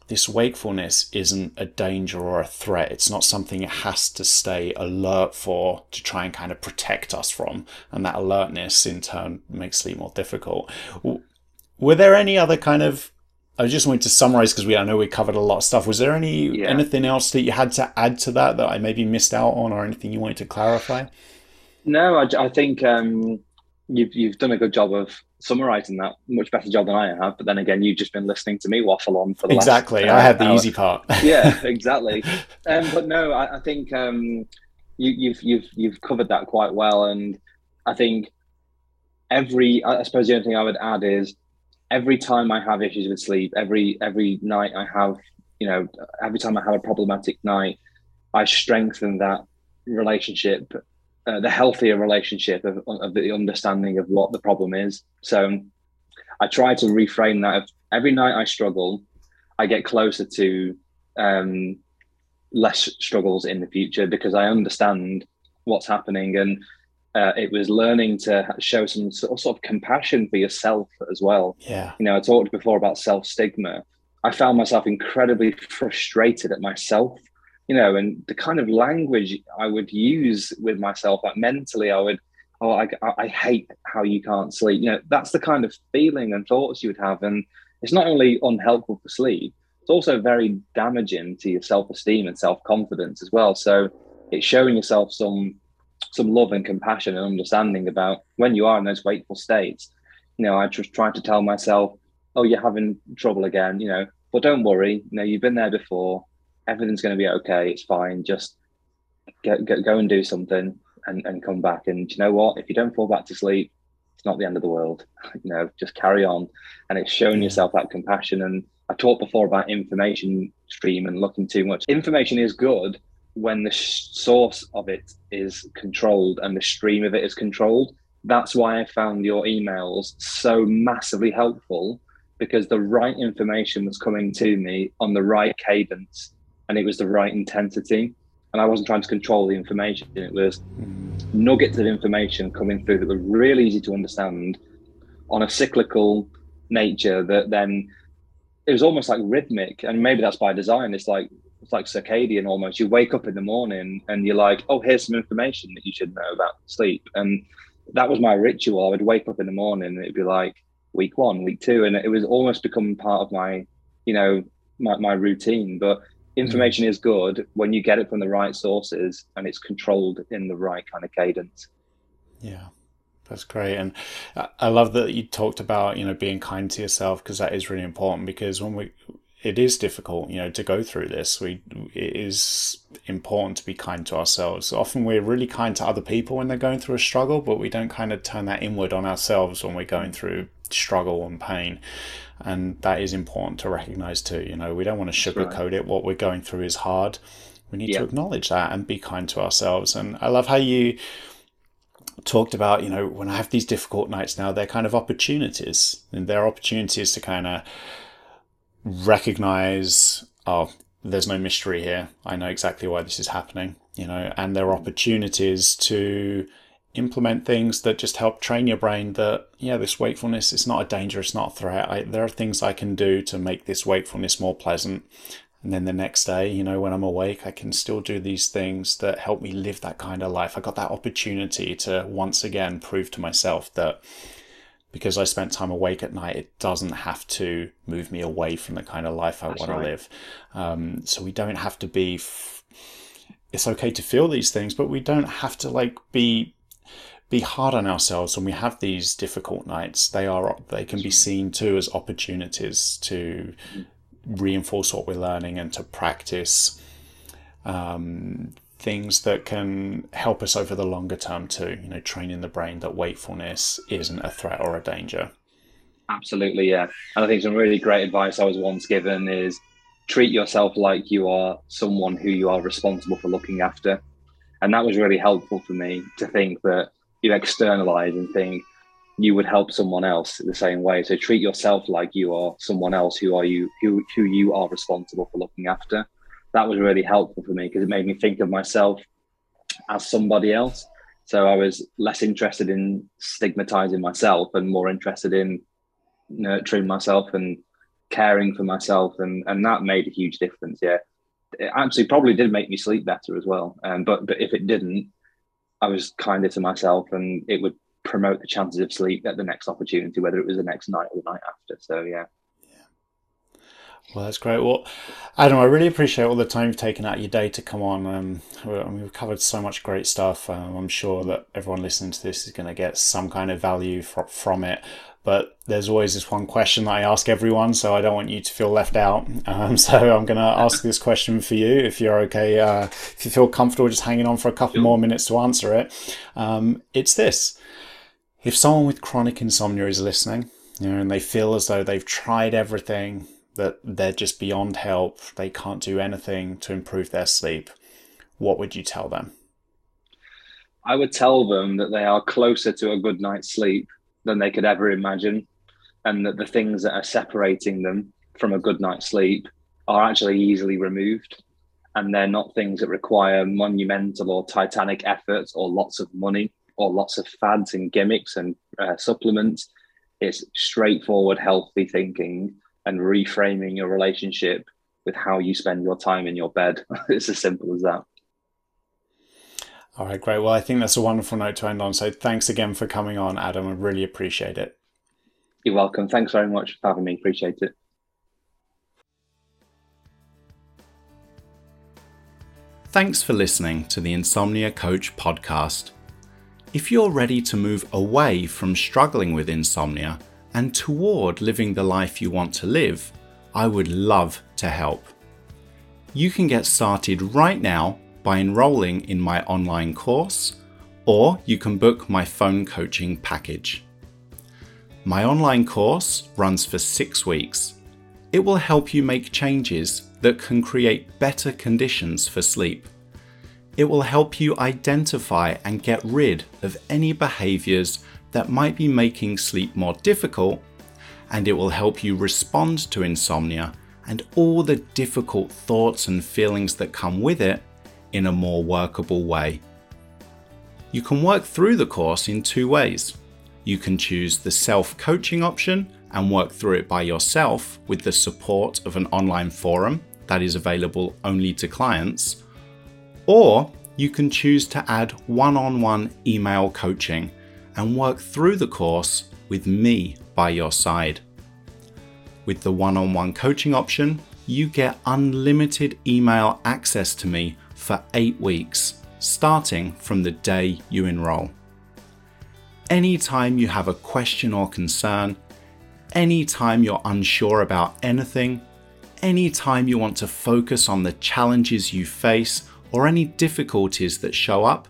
this wakefulness isn't a danger or a threat. It's not something it has to stay alert for to try and kind of protect us from, and that alertness in turn makes sleep more difficult. Were there any other kind of, I just wanted to summarize because we I know we covered a lot of stuff. Was there any yeah. anything else that you had to add to that that I maybe missed out on, or anything you wanted to clarify? No, I, I think um, you've you've done a good job of summarizing that, much better job than I have. But then again, you've just been listening to me waffle on for the exactly. last. Exactly, uh, I had the hour. Easy part. Yeah, exactly. Um, but no, I, I think um, you, you've you've you've covered that quite well, and I think every I suppose the only thing I would add is, every time I have issues with sleep, every every night I have, you know, every time I have a problematic night, I strengthen that relationship, uh, the healthier relationship of, of the understanding of what the problem is. So I try to reframe that. If every night I struggle, I get closer to um, less struggles in the future because I understand what's happening. And Uh, it was learning to show some sort of compassion for yourself as well. Yeah. You know, I talked before about self-stigma. I found myself incredibly frustrated at myself, you know, and the kind of language I would use with myself, like mentally, I would, oh, I, I hate how you can't sleep. You know, that's the kind of feeling and thoughts you would have. And it's not only unhelpful for sleep, it's also very damaging to your self-esteem and self-confidence as well. So it's showing yourself some some love and compassion and understanding about when you are in those wakeful states. You know, I just tried to tell myself, oh, you're having trouble again, you know, but don't worry, you know, you've been there before. Everything's going to be okay. It's fine. Just get, get, go and do something and, and come back. And you know what? If you don't fall back to sleep, it's not the end of the world. You know, just carry on. And it's showing yourself that compassion. And I talked before about information stream and looking too much. Information is good when the source of it is controlled and the stream of it is controlled. That's why I found your emails so massively helpful, because the right information was coming to me on the right cadence and it was the right intensity. And I wasn't trying to control the information. It was nuggets of information coming through that were really easy to understand on a cyclical nature that then it was almost like rhythmic. And maybe that's by design. It's like, It's like circadian almost. You wake up in the morning and you're like, oh, here's some information that you should know about sleep. And that was my ritual. I would wake up in the morning and it'd be like week one, week two. And it was almost becoming part of my, you know, my, my routine. But information is good when you get it from the right sources and it's controlled in the right kind of cadence. Yeah. That's great. And I love that you talked about, you know, being kind to yourself, because that is really important, because when we, it is difficult, you know, to go through this. We, it is important to be kind to ourselves. Often we're really kind to other people when they're going through a struggle, but we don't kind of turn that inward on ourselves when we're going through struggle and pain. And that is important to recognize too. You know, we don't want to sugarcoat it. What we're going through is hard. We need yeah. to acknowledge that and be kind to ourselves. And I love how you talked about, you know, when I have these difficult nights now, they're kind of opportunities, and they're opportunities to kind of recognize, oh, there's no mystery here. I know exactly why this is happening, you know, and there are opportunities to implement things that just help train your brain that, yeah, this wakefulness, it's not a danger, it's not a threat. I, there are things I can do to make this wakefulness more pleasant. And then the next day, you know, when I'm awake, I can still do these things that help me live that kind of life. I got that opportunity to once again prove to myself that, because I spent time awake at night, it doesn't have to move me away from the kind of life I That's want right. to live. Um, so we don't have to be, f- it's okay to feel these things, but we don't have to like be be hard on ourselves when we have these difficult nights. They are they can be seen too as opportunities to reinforce what we're learning and to practice um, things that can help us over the longer term too, you know, training the brain that wakefulness isn't a threat or a danger. Absolutely, yeah. And I think some really great advice I was once given is treat yourself like you are someone who you are responsible for looking after. And that was really helpful for me, to think that you externalize and think you would help someone else in the same way. So treat yourself like you are someone else who are you who, who you are responsible for looking after. That was really helpful for me because it made me think of myself as somebody else. So I was less interested in stigmatizing myself and more interested in nurturing myself and caring for myself, and and that made a huge difference. Yeah, it actually probably did make me sleep better as well, um, but but if it didn't, I was kinder to myself, and it would promote the chances of sleep at the next opportunity, whether it was the next night or the night after. So yeah. Yeah. Well, that's great. Well, Adam, I really appreciate all the time you've taken out of your day to come on. Um, I mean, we've covered so much great stuff. Um, I'm sure that everyone listening to this is going to get some kind of value from from it. But there's always this one question that I ask everyone, so I don't want you to feel left out. Um, so I'm going to ask this question for you, if you're okay, uh, if you feel comfortable just hanging on for a couple more minutes to answer it. Um, it's this. If someone with chronic insomnia is listening, you know, and they feel as though they've tried everything, that they're just beyond help, they can't do anything to improve their sleep, what would you tell them? I would tell them that they are closer to a good night's sleep than they could ever imagine, and that the things that are separating them from a good night's sleep are actually easily removed, and they're not things that require monumental or titanic efforts or lots of money or lots of fads and gimmicks and uh, supplements. It's straightforward, healthy thinking and reframing your relationship with how you spend your time in your bed. It's as simple as that. All right, great. Well, I think that's a wonderful note to end on. So thanks again for coming on, Adam. I really appreciate it. You're welcome. Thanks very much for having me. Appreciate it. Thanks for listening to the Insomnia Coach podcast. If you're ready to move away from struggling with insomnia and toward living the life you want to live, I would love to help. You can get started right now by enrolling in my online course, or you can book my phone coaching package. My online course runs for six weeks. It will help you make changes that can create better conditions for sleep. It will help you identify and get rid of any behaviors that might be making sleep more difficult, and it will help you respond to insomnia and all the difficult thoughts and feelings that come with it in a more workable way. You can work through the course in two ways. You can choose the self-coaching option and work through it by yourself with the support of an online forum that is available only to clients, or you can choose to add one-on-one email coaching and work through the course with me by your side. With the one-on-one coaching option, you get unlimited email access to me for eight weeks, starting from the day you enroll. Anytime you have a question or concern, anytime you're unsure about anything, anytime you want to focus on the challenges you face or any difficulties that show up,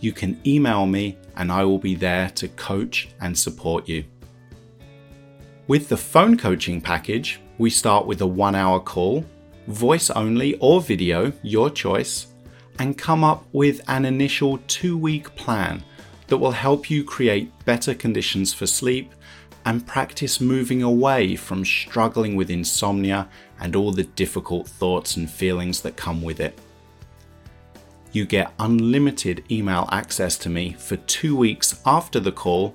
you can email me and I will be there to coach and support you. With the phone coaching package, we start with a one-hour call, voice only or video, your choice, and come up with an initial two-week plan that will help you create better conditions for sleep and practice moving away from struggling with insomnia and all the difficult thoughts and feelings that come with it. You get unlimited email access to me for two weeks after the call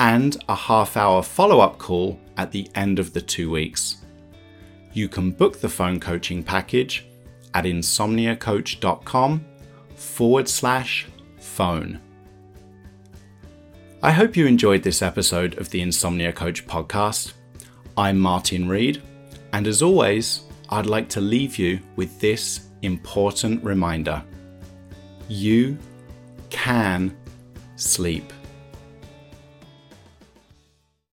and a half-hour follow-up call at the end of the two weeks. You can book the phone coaching package at insomniacoach.com forward slash phone. I hope you enjoyed this episode of the Insomnia Coach podcast. I'm Martin Reed, and as always, I'd like to leave you with this important reminder. You can sleep.